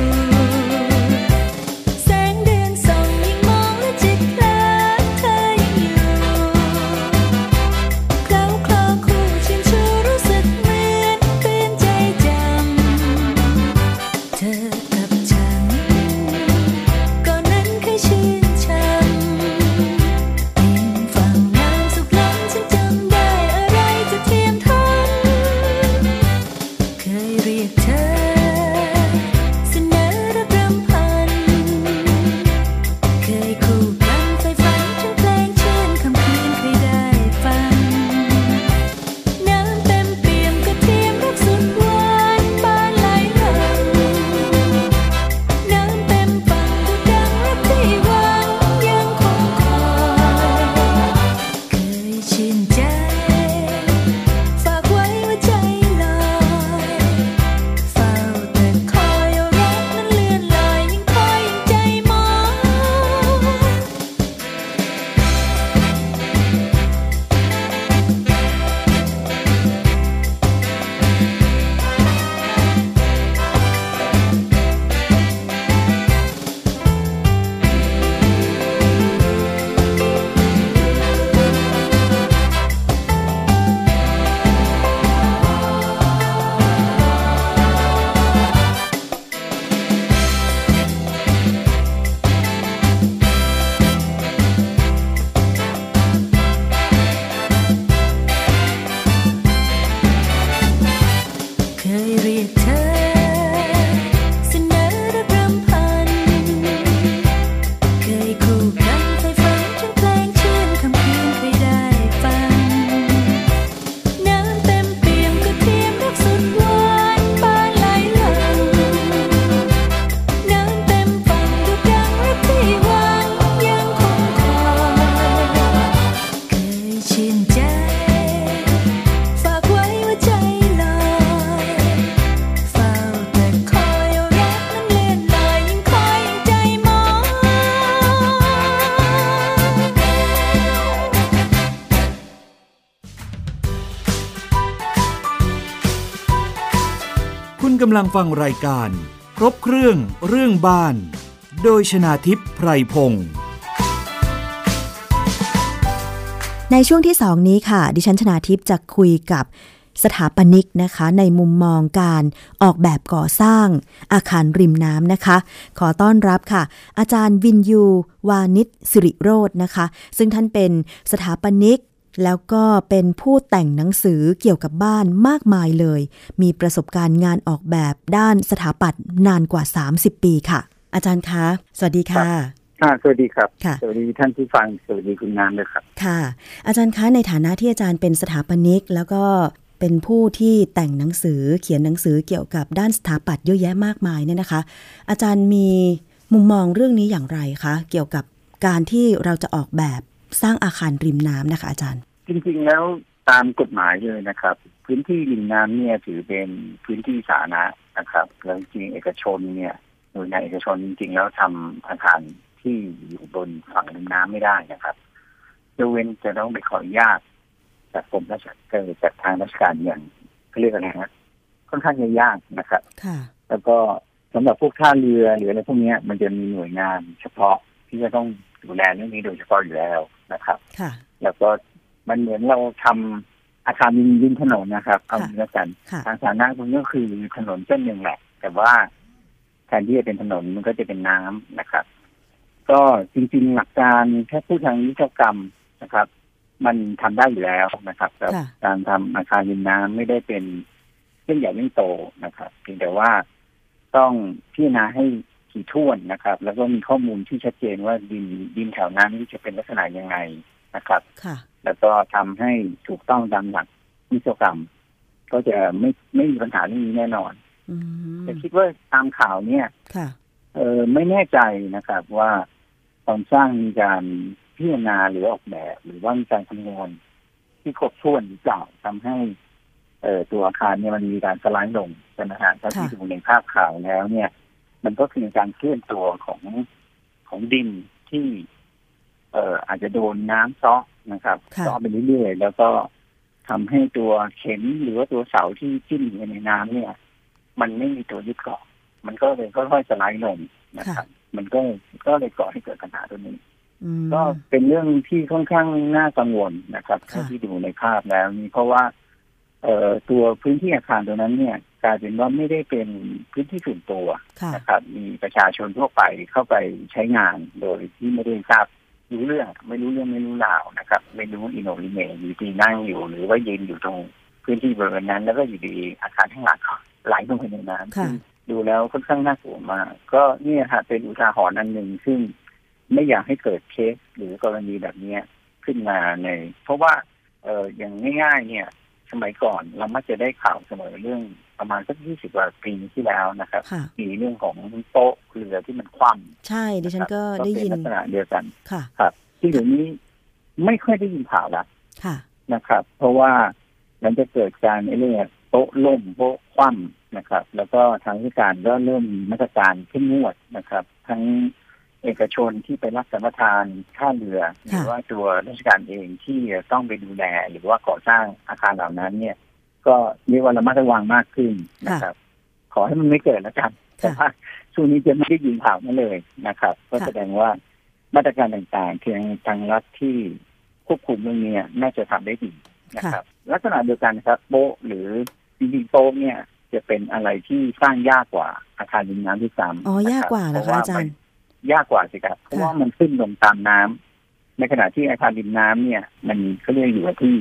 ำลังฟังรายการครบเครื่องเรื่องบ้านโดยชนาทิพย์ไพรพงศ์ในช่วงที่2นี้ค่ะดิฉันชนาทิพย์จะคุยกับสถาปนิกนะคะในมุมมองการออกแบบก่อสร้างอาคารริมน้ำนะคะขอต้อนรับค่ะอาจารย์วินยูวานิชสิริโรจน์นะคะซึ่งท่านเป็นสถาปนิกแล้วก็เป็นผู้แต่งหนังสือเกี่ยวกับบ้านมากมายเลยมีประสบการณ์งานออกแบบด้านสถาปัตย์นานกว่า30ปีค่ะอาจารย์คะสวัสดีค่ะสวัสดีครับสวัสดีท่านผู้ฟังสวัสดีคุณน้ำด้วยครับค่ะอาจารย์คะในฐานะที่อาจารย์เป็นสถาปนิกแล้วก็เป็นผู้ที่แต่งหนังสือเขียนหนังสือเกี่ยวกับด้านสถาปัตย์เยอะแยะมากมายเนี่ยนะคะอาจารย์มีมุมมองเรื่องนี้อย่างไรคะเกี่ยวกับการที่เราจะออกแบบสร้างอาคารริมน้ำนะคะอาจารย์จริงๆแล้วตามกฎหมายเลยนะครับพื้นที่ริมน้ำเนี่ยถือเป็นพื้นที่สาธารณะนะครับแล้วจริงเอกชนเนี่ยหน่วยงานเอกชนจริงๆแล้วทำอาคารที่อยู่บนฝั่งริมน้ำไม่ได้นะครับยกเว้นจะต้องไปขออนุญาตจากกรมราชการจากทางราชการอย่างเรียกอะไรนะค่อนข้างยากนะครับแล้วก็สำหรับพวกท่าเรือหรืออะไรพวกนี้มันจะมีหน่วยงานเฉพาะที่จะต้องดูแลเรื่องนี้โดยเฉพาะอยู่แล้วนะครับแล้วก็มันเหมือนเราทำอาคารริมถนนนะครับเอางี้ละกันทางสาธารณะมันก็คือถนนเส้นหนึ่งแหละแต่ว่าแทนที่จะเป็นถนนมันก็จะเป็นน้ำนะครับก็จริงๆหลักการแค่พูดทางวิศวกรรมนะครับมันทำได้อยู่แล้วนะครับการทำอาคารริมน้ำไม่ได้เป็นเรื่องใหญ่เรื่องโตนะครับเพียงแต่ว่าต้องพิจารณาให้ถี่ถ้วนนะครับแล้วก็มีข้อมูลที่ชัดเจนว่าดินแถวนั้นจะเป็นลักษณะยังไงนะครับแล้วก็ทำให้ถูกต้องตามหลักวิศวกรรมก็จะไม่มีปัญหาเรื่องนี้แน่นอนแต่คิดว่าตามข่าวเนี่ยไม่แน่ใจนะครับว่าตอนสร้างมีการพิจารณาหรือออกแบบหรือว่ามีการคำนวณที่ครบถ้วนหรือเปล่าทำให้ตัวอาคารเนี่ยมันมีการสไลด์ลงใช่ไหมฮะถ้าที่ดูในภาพข่าวแล้วเนี่ยมันก็คือการเคลื่อนตัวของดินที่อาจจะโดนน้ำซ้อนะครับซ้อไปเรื่อยๆแล้วก็ทำให้ตัวเข็มหรือว่าตัวเสาที่จิ้มอยู่ในน้ำเนี่ยมันไม่มีตัวยึดเกาะมันก็เลยค่อยๆสไลด์ลงนะครับมันก็เลยก่อให้เกิดปัญหาตัวนี้ก็เป็นเรื่องที่ค่อนข้างน่ากังวลนะครับที่ดูในภาพแล้วนี่เพราะว่าตัวพื้นที่อาคารตรงนั้นเนี่ยกลายเป็นว่าไม่ได้เป็นพื้นที่ส่วนตัวนะครับมีประชาชนทั่วไปเข้าไปใช้งานโดยที่ไม่ได้ทราบรู้เรื่องไม่รู้ราวนะครับไม่รู้อินโนวิเนตอยู่ที่นั่งอยู่หรือว่ายืนอยู่ตรงพื้นที่บริเวณนั้นแล้วก็อยู่ดีอาคารข้างหลังไหลลงไปในน้ำดูแล้วค่อนข้างน่ากลัวมากก็เนี่ยค่ะเป็นอุทาหรณ์อันหนึ่งซึ่งไม่อยากให้เกิดเคสหรือกรณีแบบนี้ขึ้นมาในเพราะว่าอย่างง่ายๆเนี่ยสมัยก่อนเรามักจะได้ข่าวเสมอเรื่องประมาณสัก20กว่าปีที่แล้วนะครับมีเรื่องของโต๊ะเรือที่มันคว่ำใช่ดิฉันก็ได้ยินลักษณะเดียวกันครับที่เดี๋ยวนี้ไม่ค่อยได้ยินข่าวแล้วนะครับเพราะว่ามันจะเกิดการเรื่องโต๊ะล่มโต๊ะคว่ำนะครับแล้วก็ทางราชการก็เริ่มมีมาตรการเข้มงวดนะครับทั้งเอกชนที่ไปรับสัมปทานท่าเรือหรือว่าตัวราชการเองที่ต้องไปดูแลหรือว่าก่อสร้างอาคารเหล่านั้นเนี่ยก็เรียกว่าระมัดระวังมากขึ้นนะครับขอให้มันไม่เกิดแล้วกันแต่ว่าช่วงนี้จะไม่ได้ยินข่าวนั่นเลยนะครับก็แสดงว่ามาตรการต่างๆที่ทางรัฐที่ควบคุมเรื่องนี้น่าจะทำได้ดีนะครับลักษณะเดียวกันครับโป๊ะหรือจริงๆโป๊ะเนี่ยจะเป็นอะไรที่สร้างยากกว่าอาคารริมน้ำที่ซ้ำอ๋อยากกว่าเหรอคะอาจารย์ยากกว่าสิครับเพราะว่ามันขึ้นลงตามน้ำในขณะที่อาคารริมน้ำเนี่ยมันเขาเรียกอยู่กับที่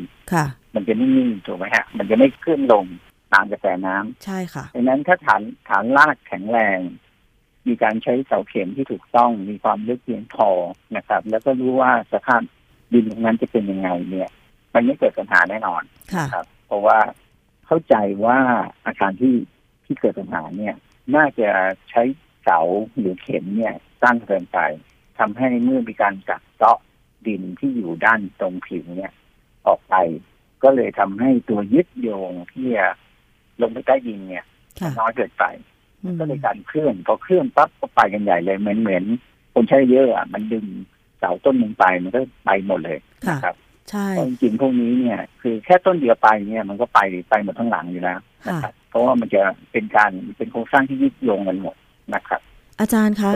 มันจะนิ่งๆถูกไหมฮะมันจะไม่ขึ้นลงตามกระแสน้ำใช่ค่ะดังนั้นถ้าฐานรากแข็งแรงมีการใช้เสาเข็มที่ถูกต้องมีความลึกเพียงพอนะครับแล้วก็รู้ว่าสภาพดินตรงนั้นจะเป็นยังไงเนี่ยมันไม่เกิดปัญหาแน่นอนครับเพราะว่าเข้าใจว่าอาคารที่เกิดปัญหาเนี่ยน่าจะใช้เสาหรือเข็มเนี่ยสั้นเกินไปทำให้เมื่อมีการกัดเซาะดินที่อยู่ด้านตรงผิวเนี่ยออกไปก็เลยทำให้ตัวยึดโยงที่ลงไปใต้ดินเนี่ยน้อยเกินไปก็เลยการเคลื่อนพอเคลื่อนปั๊บก็ไปกันใหญ่เลยเหมือนคนใช้เยอะมันดึงเสาต้นลงไปมันก็ไปหมดเลยนะครับ ใช่จริงๆพวกนี้เนี่ยคือแค่ต้นเดียวไปเนี่ยมันก็ไปหมดทั้งหลังอยู่แล้วนะครับเพราะว่ามันจะเป็นการเป็นโครงสร้างที่ยึดโยงกันหมดนะครับอาจารย์คะ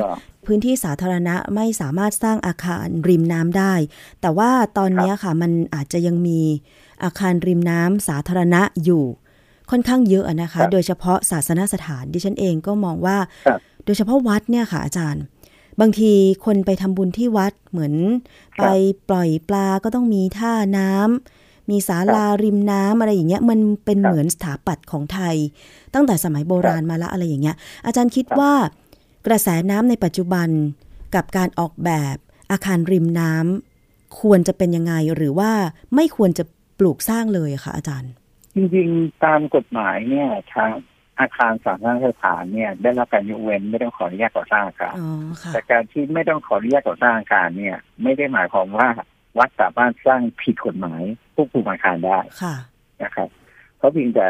พื้นที่สาธารณะไม่สามารถสร้างอาคารริมน้ำได้แต่ว่าตอนนี้ค่ะมันอาจจะยังมีอาคารริมน้ำสาธารณะอยู่ค่อนข้างเยอะนะคะโดยเฉพาะศาสนสถานดิฉันเองก็มองว่าโดยเฉพาะวัดเนี่ยค่ะอาจารย์บางทีคนไปทำบุญที่วัดเหมือนไปปล่อยปลาก็ต้องมีท่าน้ำมีศาลาริมน้ำอะไรอย่างเงี้ยมันเป็นเหมือนสถาปัตย์ของไทยตั้งแต่สมัยโบราณมาละอะไรอย่างเงี้ยอาจารย์คิดว่ากระแสน้ำในปัจจุบันกับการออกแบบอาคารริมน้ำควรจะเป็นยังไงหรือว่าไม่ควรจะปลูกสร้างเลยค่ะอาจารย์จริงๆตามกฎหมายเนี่ยทางอาคารสาธารณสถานเนี่ยได้รับการยกเว้นไม่ต้องขออนุญาตก่อสร้างอาคารแต่การที่ไม่ต้องขออนุญาตก่อสร้างอาคารเนี่ยไม่ได้หมายความว่าวัดสามารถสร้างผิดกฎหมายควบคุมอาคารได้นะครับเพราะเพียงแต่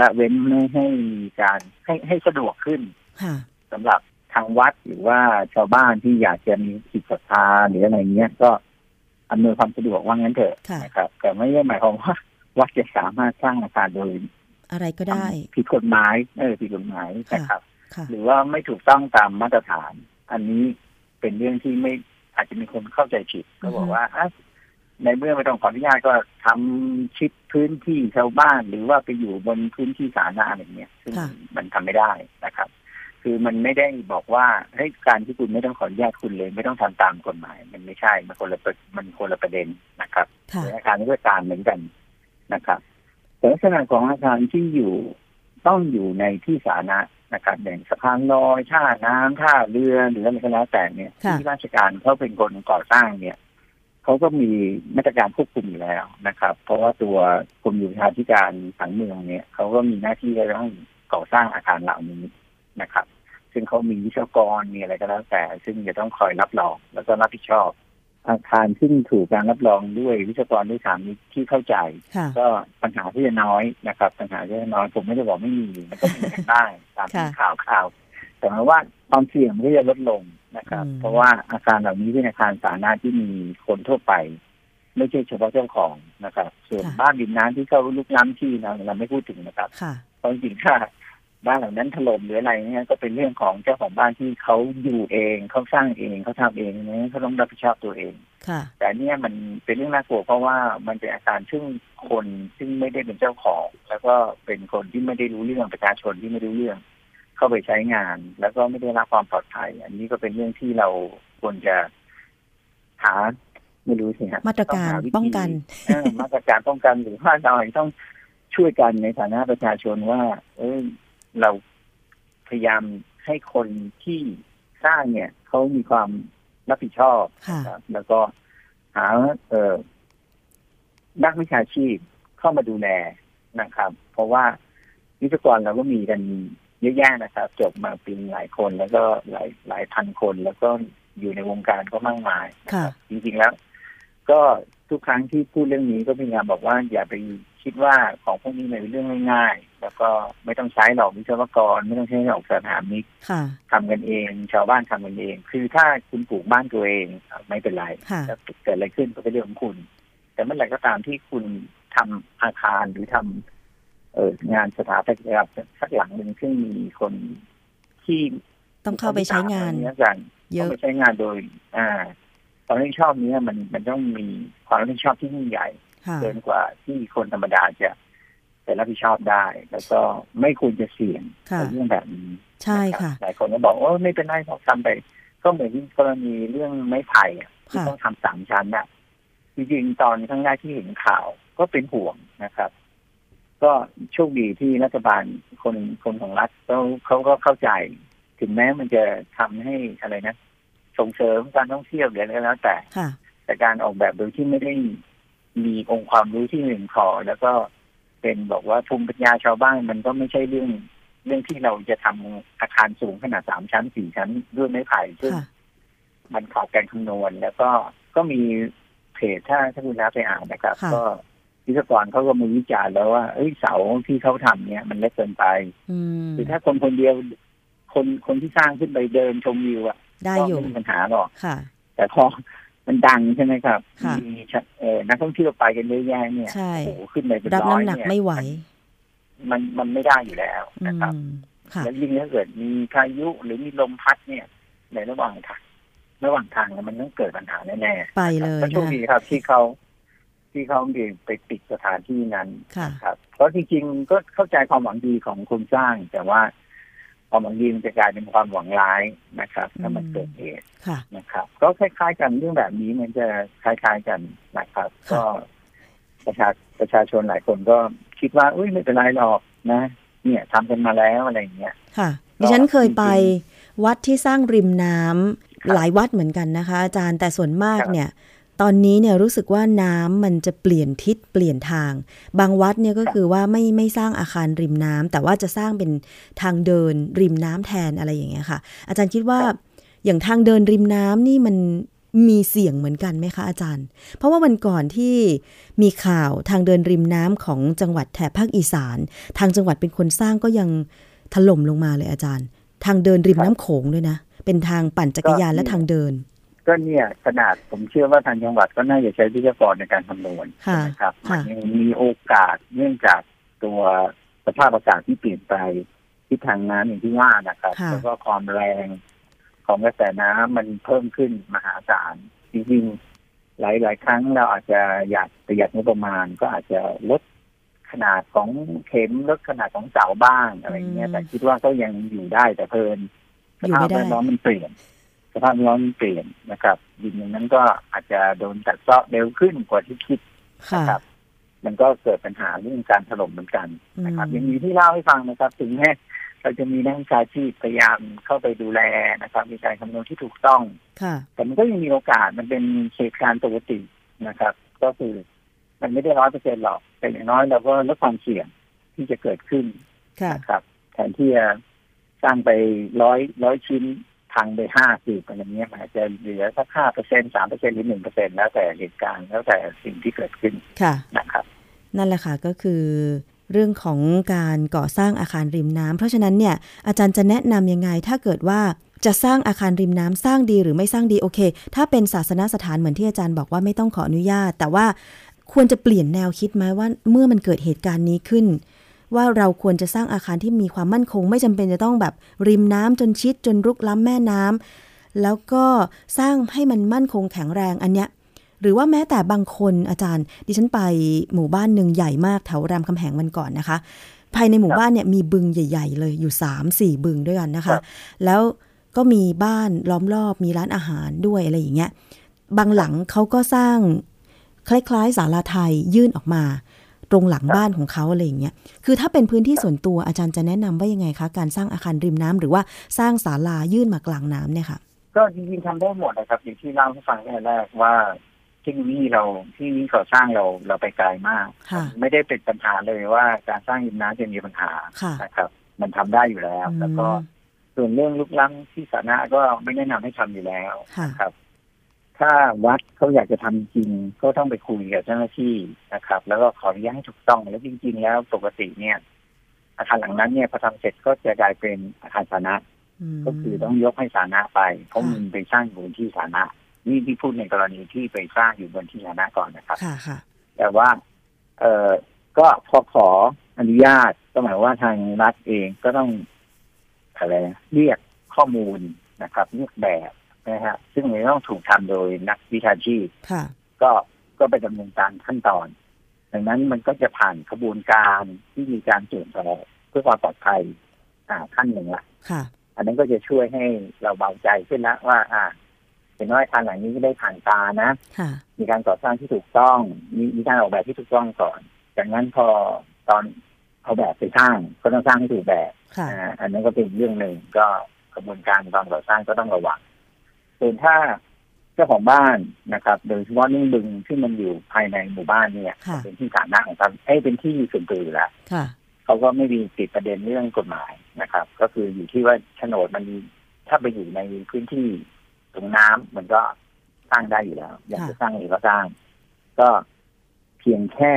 ละเว้นไม่ให้มีการให้สะดวกขึ้นสำหรับทางวัดหรือว่าชาวบ้านที่อยากจะมีจิตศรัทธาหรืออะไรเงี้ยก็อำนวยความสะดวกว่างั้นเถอะนะครับแต่ไม่ได้หมายความว่าวัดจะสามารถสร้างอาคารโดยอะไรก็ได้ผิดกฎหมายผิดกฎหมายนะครับหรือว่าไม่ถูกต้องตามมาตรฐานอันนี้เป็นเรื่องที่ไม่อาจจะมีคนเข้าใจผิดก็บอกว่าในเมื่อไม่ต้องขออนุญาตก็ทำชิดพื้นที่ชาวบ้านหรือว่าไปอยู่บนพื้นที่สาธารณะอะไรเงี้ยซึ่งมันทำไม่ได้นะครับคือมันไม่ได้บอกว่าให้การที่คุณไม่ต้องขออนุญาตคุณเลยไม่ต้องทำตามกฎหมายมันไม่ใช่มันคนละประเด็นนะครับอาคารด้วยการเหมือนกันนะครับลักษณะของอาคารที่อยู่ต้องอยู่ในที่สาธารณะนะครับอย่างสะพานลอยท่าน้ำท่าเรือหรืออะไรก็แล้วแต่เนี่ยที่ราชการเขาเป็นคนก่อสร้างเนี่ยเขาก็มีมาตรการควบคุมอยู่แล้วนะครับเพราะว่าตัวกรมโยธาธิการผังเมืองเนี่ยเขาก็มีหน้าที่จะต้องก่อสร้างอาคารเหล่านี้นะครับซึ่งเขามีวิศวกรมีอะไรก็แล้วแต่ซึ่งจะต้องคอยรับรองแล้วก็รับผิดชอบอาคารซึ่งถูกการรับรองด้วยวิศวกรด้วยสามที่เข้าใจก็ปัญหาที่จะน้อยนะครับปัญหาที่จะน้อยผมไม่ได้บอกไม่มีมันก็มีกันได้ตามข่าวแต่หมายว่าความเสี่ยงก็จะลดลงนะครับเพราะว่าอาคารเหล่านี้เป็นอาคารสาธารณะที่มีคนทั่วไปไม่ใช่เฉพาะเจ้าของนะครับส่วนบ้านดินน้ำที่เขาลุกล้ำที่เราไม่พูดถึงนะครับเพราะจริงค่ะบ้านหลังนั้นถล่มหรืออะไรเนี่ยก็เป็นเรื่องของเจ้าของบ้านที่เขาอยู่เองเขาสร้างเองเขาทำเองเนี่ยเขาต้องรับผิดชอบตัวเองแต่เนี่ยมันเป็นเรื่องน่ากลัวเพราะว่ามันเป็นอาการซึ่งคนซึ่งไม่ได้เป็นเจ้าของแล้วก็เป็นคนที่ไม่ได้รู้เรื่องประชาชนที่ไม่รู้เรื่องเข้าไปใช้งานแล้วก็ไม่ได้รับความปลอดภัยอันนี้ก็เป็นเรื่องที่เราควรจะหาไม่รู้สิฮะมาตรการป้องกันมาตรการป้องกันหรือว่าเราต้องช่วยกันในฐานะประชาชนว่าเราพยายามให้คนที่สร้างเนี่ยเขามีความรับผิดชอบแล้วก็หานักวิชาชีพเข้ามาดูแลนะครับเพราะว่าวิศวกรเราก็มีกันเยอะแยะนะครับจบมาเป็นหลายคนแล้วก็หลายพันคนแล้วก็อยู่ในวงการก็มากมายจริงๆแล้วก็ทุกครั้งที่พูดเรื่องนี้ก็พยายามบอกว่าอย่าไปคิดว่าของพวกนี้เป็นเรื่องง่ายๆแล้วก็ไม่ต้องใช้หรอกวิศวกรไม่ต้องใช้หรอกสถาปนิกทำกันเองชาวบ้านทำกันเองคือถ้าคุณปลูกบ้านตัวเองไม่เป็นไรถ้าเกิดอะไรขึ้นก็เป็นเรื่องของคุณแต่เมื่อไหร่ก็ตามที่คุณทำอาคารหรือทำงานสถาปัตยกรรมสักหลังหนึ่งซึ่งมีคนที่ต้องเข้าไปใช้งานเยอะไปใช้งานโดยความรับผิดชอบนี้มันต้องมีความรับผิดชอบที่ยิ่งใหญ่เกินกว่าที่คนธรรมดาจะรับผิดชอบได้แล้วก็ไม่ควรจะเสี่ยงในเรื่องแบบนี้ใช่ค่ะหลายคนก็บอกว่าไม่เป็นไรเราทำไปก็เหมือนกรณีเรื่องไม้ไผ่ที่ต้องทำสามชั้นน่ะจริงๆตอนข้างหน้าที่เห็นข่าวก็เป็นห่วงนะครับก็โชคดีที่รัฐบาลคนของรัฐเขาก็เข้าใจถึงแม้มันจะทำให้อะไรนะส่งเสริมการท่องเที่ยวหรืออะไรก็แล้วแต่การออกแบบโดยที่ไม่ได้มีองค์ความรู้ที่หนึ่งขอแล้วก็เป็นบอกว่าภูมิปัญญาชาวบ้านมันก็ไม่ใช่เรื่องที่เราจะทำอาคารสูงขนาด3ชั้น4ชั้นด้วยไม้ไผ่ซึ่งมันขาดการคำนวณแล้วก็มีเพจถ้าคุณน้าไปอ่านนะครับก็วิศวกรเขาก็มีวิจารณ์แล้วว่าเสาที่เขาทำเนี่ยมันเล็กเกินไปคือถ้าคนเดียวคนที่สร้างขึ้นไปเดินชมวิวอ่ะก็ไม่มีปัญหาหรอกแต่พอ มันดังใช่ไหมครับมีนักท่องเที่ยวไปกันเยอะแยะเนี่ยโอ้โหขึ้นไปเป็นร้อยเนี่ยรับน้ำหนักไม่ไหวมันไม่ได้อยู่แล้วนะครับแล้วยิ่งถ้าเกิดมีพายุหรือมีลมพัดเนี่ยในระหว่างทางมันต้องเกิดปัญหาแน่ๆไปเลยโชคดีครับที่เขาไปปิดสถานที่นั้นครับเพราะจริงๆก็เข้าใจความหวังดีของคนสร้างแต่ว่าความหวังดีมันจะกลายเป็นความหวังร้ายนะครับถ้ามันเกิดเหตุนะครับก็คล้ายๆกันเรื่องแบบนี้มันจะคล้ายๆกันนะครับก็ประชาชนหลายคนก็คิดว่าอุ้ยไม่เป็นไรหรอกนะเนี่ยทำกันมาแล้วอะไรอย่างเงี้ยค่ะดิฉันเคยไปวัดที่สร้างริมน้ำหลายวัดเหมือนกันนะคะอาจารย์แต่ส่วนมากเนี่ยตอนนี้เนี่ยรู้สึกว่าน้ำมันจะเปลี่ยนทิศเปลี่ยนทางบางวัดเนี่ยก็คือว่าไม่สร้างอาคารริมน้ำแต่ว่าจะสร้างเป็นทางเดินริมน้ำแทนอะไรอย่างเงี้ยค่ะอาจารย์คิดว่าอย่างทางเดินริมน้ำนี่มันมีเสี่ยงเหมือนกันไหมคะอาจารย์เพราะว่าวันก่อนที่มีข่าวทางเดินริมน้ำของจังหวัดแถบภาคอีสานทางจังหวัดเป็นคนสร้างก็ยังถล่มลงมาเลยอาจารย์ทางเดินริมน้ำโขงด้วยนะเป็นทางปั่นจักรยานและทางเดินก็เนี่ยขนาดผมเชื่อว่าทางจังหวัดก็น่าจะใช้วิทยากรในการคำนวณนะครับยังมีโอกาสเนื่องจากตัวสภาพอากาศที่เปลี่ยนไปทิศทางน้ำอย่างที่ว่านะครับแล้วก็ความแรงของกระแสน้ำมันเพิ่มขึ้นมหาศาลจริงๆหลายๆครั้งเราอาจจะอยากประหยัดงบประมาณก็อาจจะลดขนาดของเข็มลดขนาดของเสาบ้างอะไรเงี้ยแต่คิดว่าก็ยังอยู่ได้แต่เพลินสภาพแวดล้อมมันเปลี่ยนสภาพแวดล้อมเปลี่ยนนะครับดินอย่างนั้นก็อาจจะโดนกัดเซาะเร็วขึ้นกว่าที่คิดนะครับมันก็เกิดปัญหาเรื่องการถล่มเหมือนกันนะครับยังมีที่เล่าให้ฟังนะครับถึงแม้เราจะมีนักวิชาชีพพยายามเข้าไปดูแลนะครับมีการคำนวณที่ถูกต้องแต่มันก็ยังมีโอกาสมันเป็นเหตุการณ์ปกตินะครับก็คือมันไม่ได้ 100% หรอกแต่อย่างน้อยเราก็ลดความเสี่ยงที่จะเกิดขึ้นนะครับแทนที่จะสร้างไป100ชิ้นพังไป50อะไรเงี้ยอาจจะเหลือสัก 5% 3% หรือ 1% แล้วแต่เหตุการณ์แล้วแต่สิ่งที่เกิดขึ้นนะครับนั่นแหละค่ะก็คือเรื่องของการก่อสร้างอาคารริมน้ำเพราะฉะนั้นเนี่ยอาจารย์จะแนะนำยังไงถ้าเกิดว่าจะสร้างอาคารริมน้ำสร้างดีหรือไม่สร้างดีโอเคถ้าเป็นศาสนสถานเหมือนที่อาจารย์บอกว่าไม่ต้องขออนุญาตแต่ว่าควรจะเปลี่ยนแนวคิดไหมว่าเมื่อมันเกิดเหตุการณ์นี้ขึ้นว่าเราควรจะสร้างอาคารที่มีความมั่นคงไม่จำเป็นจะต้องแบบริมน้ำจนชิดจนรุกล้ำแม่น้ำแล้วก็สร้างให้มันมั่นคงแข็งแรงอันเนี้ยหรือว่าแม้แต่บางคนอาจารย์ดิฉันไปหมู่บ้านหนึ่งใหญ่มากแถวรามคำแหงวันก่อนนะคะภายในหมู่บ้านเนี่ยมีบึงใหญ่ๆเลยอยู่ 3-4 บึงด้วยกันนะคะแล้วก็มีบ้านล้อมรอบมีร้านอาหารด้วยอะไรอย่างเงี้ยบางหลังเขาก็สร้างคล้ายๆศาลาไทยยื่นออกมาตรงหลังบ้านของเขาอะไรอย่างเงี้ยคือถ้าเป็นพื้นที่ส่วนตัวอาจารย์จะแนะนำว่ายังไงคะการสร้างอาคารริมน้ำหรือว่าสร้างศาลายื่นมากลางน้ำเนี่ยค่ะก็จริงๆทำได้หมดนะครับอย่างที่เล่าให้ฟังตั้งแต่แรกว่าที่นี่เราที่นี่ก่อสร้างเราไปไกลมากไม่ได้เป็นปัญหาเลยว่าการสร้างริมน้ำจะมีปัญหานะครับมันทำได้อยู่แล้วแล้วก็ส่วนเรื่องลุกล้ำที่สาธารณะก็ไม่แนะนำให้ทำอยู่แล้วครับถ้าวัดเขาอยากจะทำจริงก็ต้องไปคุยกับเจ้าหน้าที่นะครับแล้วก็ขออนุญาตให้ถูกต้องแล้วจริงๆแล้วปกติเนี่ยอาคารหลังนั้นเนี่ยพอทำเสร็จก็จะกลายเป็นอาคารสาธารณะก็คือต้องยกให้สาธารณะไปเพราะมันไปสร้างบนที่สาธารณะนี่ที่พูดในกรณีที่ไปสร้างอยู่บนที่สาธารณะก่อนนะครับแต่ว่าก็พอขออนุญาตก็หมายว่าทางรัฐเองก็ต้องอะไรเรียกข้อมูลนะครับเรียกแบบนะฮะซึ่งมันต้องถูกทำโดยนักวิชาชีพก็ไปดำเนินการขั้นตอนดังนั้นมันก็จะผ่านกระบวนการที่มีการตรวจสอบเพื่อความปลอดภัยขั้นหนึ่งละอันนั้นก็จะช่วยให้เราเบาใจขึ้นนะว่าเป็นว่าอาคารหลังนี้ได้ผ่านตานะมีการก่อสร้างที่ถูกต้องมีการออกแบบที่ถูกต้องก่อนจากนั้นพอตอนเอาแบบไปสร้างก็ต้องสร้างให้ถูกแบบอันนั้นก็เป็นเรื่องหนึ่งก็กระบวนการตอนก่อสร้างก็ต้องระวังส่วนถ้าเจ้าของบ้านนะครับโดยเฉพาะเรื่องบึงที่มันอยู่ภายในหมู่บ้านเนี่ยเป็นที่สาธารณะครับเป็นที่ส่วนตัวอยู่แล้วเขาก็ไม่มีติดประเด็นเรื่องกฎหมายนะครับก็คืออยู่ที่ว่าโฉนดมันถ้าไปอยู่ในพื้นที่ตรงน้ำมันก็สร้างได้อยู่แล้วอยากจะสร้างอะไรก็สร้างก็เพียงแค่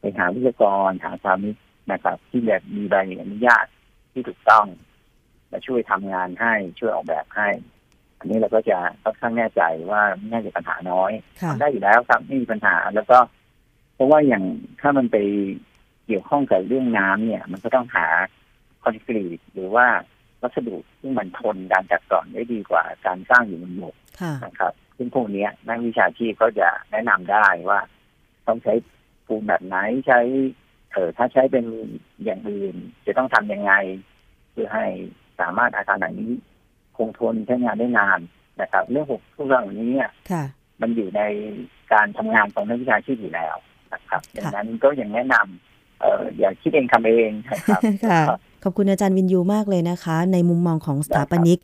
ไปหาวิทยากรหาสามิตนะครับที่แบบมีใบอนุญาตที่ถูกต้องมาช่วยทำงานให้ช่วยออกแบบให้ อันนี้เราก็จะค่อนข้างแน่ใจว่าน่าจะปัญหาน้อยได้อยู่แล้วครับไม่มีปัญหาแล้วก็เพราะว่าอย่างถ้ามันไปเกี่ยวข้องกับเรื่องน้ำเนี่ยมันก็ต้องหาคอนกรีตหรือว่าวัสดุซึ่งมันทนการกัดเกาะได้ดีกว่าการสร้างอยู่บนบกนะครับซึ่งพวกนี้นักวิชาชีพก็จะแนะนำได้ว่าต้องใช้ปูนแบบไหนใช้ถ้าใช้เป็นอย่างอื่นจะต้องทำยังไงเพื่อให้สามารถอาคารหลังนี้คงทนใช้งานได้นานนะครับเรื่องพวกเรื่องนี้เนี่ยมันอยู่ในการทำงานของนักวิชาชีพอยู่แล้วนะครับดังนั้นก็ยังแนะนำอย่าคิดเองทำเองนะครับขอบคุณอาจารย์วินยูมากเลยนะคะในมุมมองของสถาปนิก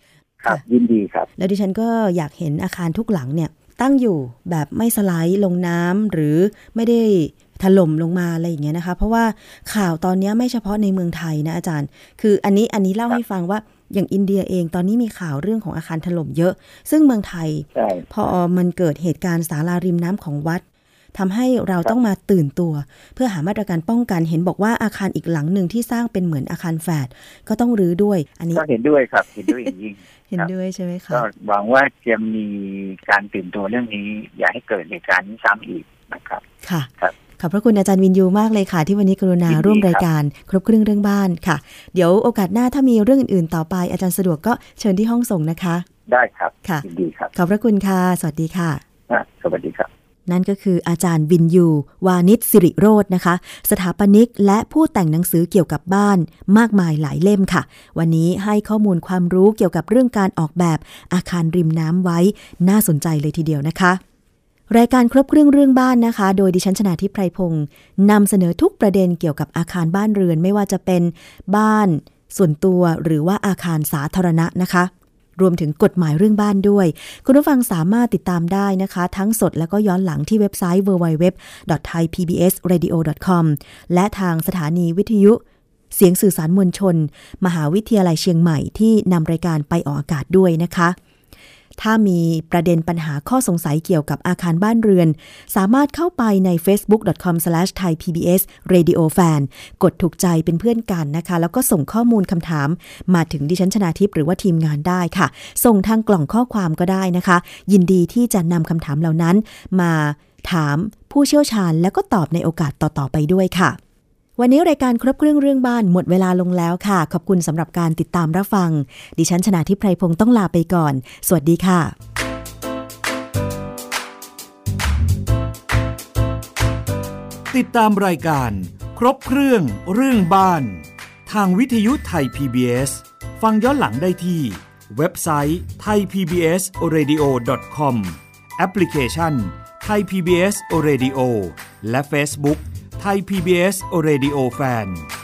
ครับยินดีครับแล้วดิฉันก็อยากเห็นอาคารทุกหลังเนี่ยตั้งอยู่แบบไม่สไลด์ลงน้ำหรือไม่ได้ถล่มลงมาอะไรอย่างเงี้ยนะคะเพราะว่าข่าวตอนนี้ไม่เฉพาะในเมืองไทยนะอาจารย์คืออันนี้เล่าให้ฟังว่าอย่างอินเดียเองตอนนี้มีข่าวเรื่องของอาคารถล่มเยอะซึ่งเมืองไทยพอมันเกิดเหตุการณ์ศาลาริมน้ำของวัดทำให้เราต้องมาตื่นตัวเพื่อหามาตรการป้องกันเห็นบอกว่าอาคารอีกหลังหนึ่งที่สร้างเป็นเหมือนอาคารแฝดก็ต้องรื้อด้วยอันนี้ก็เห็นด้วยครับเห็นด้วยอย่างยิ่งเห็นด้วยใช่ไหมคะก็หวังว่าจะมีการตื่นตัวเรื่องนี้อย่าให้เกิดเหตุการณ์ซ้ำอีกนะครับค่ะขอบพระคุณอาจารย์วินยูมากเลยค่ะที่วันนี้กรุณาร่วมรายการครบเครื่องเรื่องบ้านค่ะเดี๋ยวโอกาสหน้าถ้ามีเรื่องอื่นๆต่อไปอาจารย์สะดวกก็เชิญที่ห้องส่งนะคะได้ครับค่ะดีครับขอบพระคุณค่ะสวัสดีค่ะสวัสดีครับนั่นก็คืออาจารย์วินยูวานิชสิริโรจน์นะคะสถาปนิกและผู้แต่งหนังสือเกี่ยวกับบ้านมากมายหลายเล่มค่ะวันนี้ให้ข้อมูลความรู้เกี่ยวกับเรื่องการออกแบบอาคารริมน้ำไว้น่าสนใจเลยทีเดียวนะคะรายการครบเครื่องเรื่องบ้านนะคะโดยดิฉันชนาธิปไพรพงศ์นำเสนอทุกประเด็นเกี่ยวกับอาคารบ้านเรือนไม่ว่าจะเป็นบ้านส่วนตัวหรือว่าอาคารสาธารณะนะคะรวมถึงกฎหมายเรื่องบ้านด้วยคุณผู้ฟังสามารถติดตามได้นะคะทั้งสดแล้วก็ย้อนหลังที่เว็บไซต์ www.thaipbsradio.com และทางสถานีวิทยุเสียงสื่อสารมวลชนมหาวิทยาลัยเชียงใหม่ที่นำรายการไปออกอากาศด้วยนะคะถ้ามีประเด็นปัญหาข้อสงสัยเกี่ยวกับอาคารบ้านเรือนสามารถเข้าไปใน facebook.com/thaipbsradiofan กดถูกใจเป็นเพื่อนกันนะคะแล้วก็ส่งข้อมูลคำถามมาถึงดิฉันชนาทิพย์หรือว่าทีมงานได้ค่ะส่งทางกล่องข้อความก็ได้นะคะยินดีที่จะนำคำถามเหล่านั้นมาถามผู้เชี่ยวชาญแล้วก็ตอบในโอกาสต่อๆไปด้วยค่ะวันนี้รายการครบเครื่องเรื่องบ้านหมดเวลาลงแล้วค่ะขอบคุณสำหรับการติดตามรับฟังดิฉันชนาธิปไพรพงศ์ต้องลาไปก่อนสวัสดีค่ะติดตามรายการครบเครื่องเรื่องบ้านทางวิทยุไทย PBS ฟังย้อนหลังได้ที่เว็บไซต์ thaipbsradio.com แอปพลิเคชัน Thai PBS Radio และ Facebookไทย PBS Radio Fan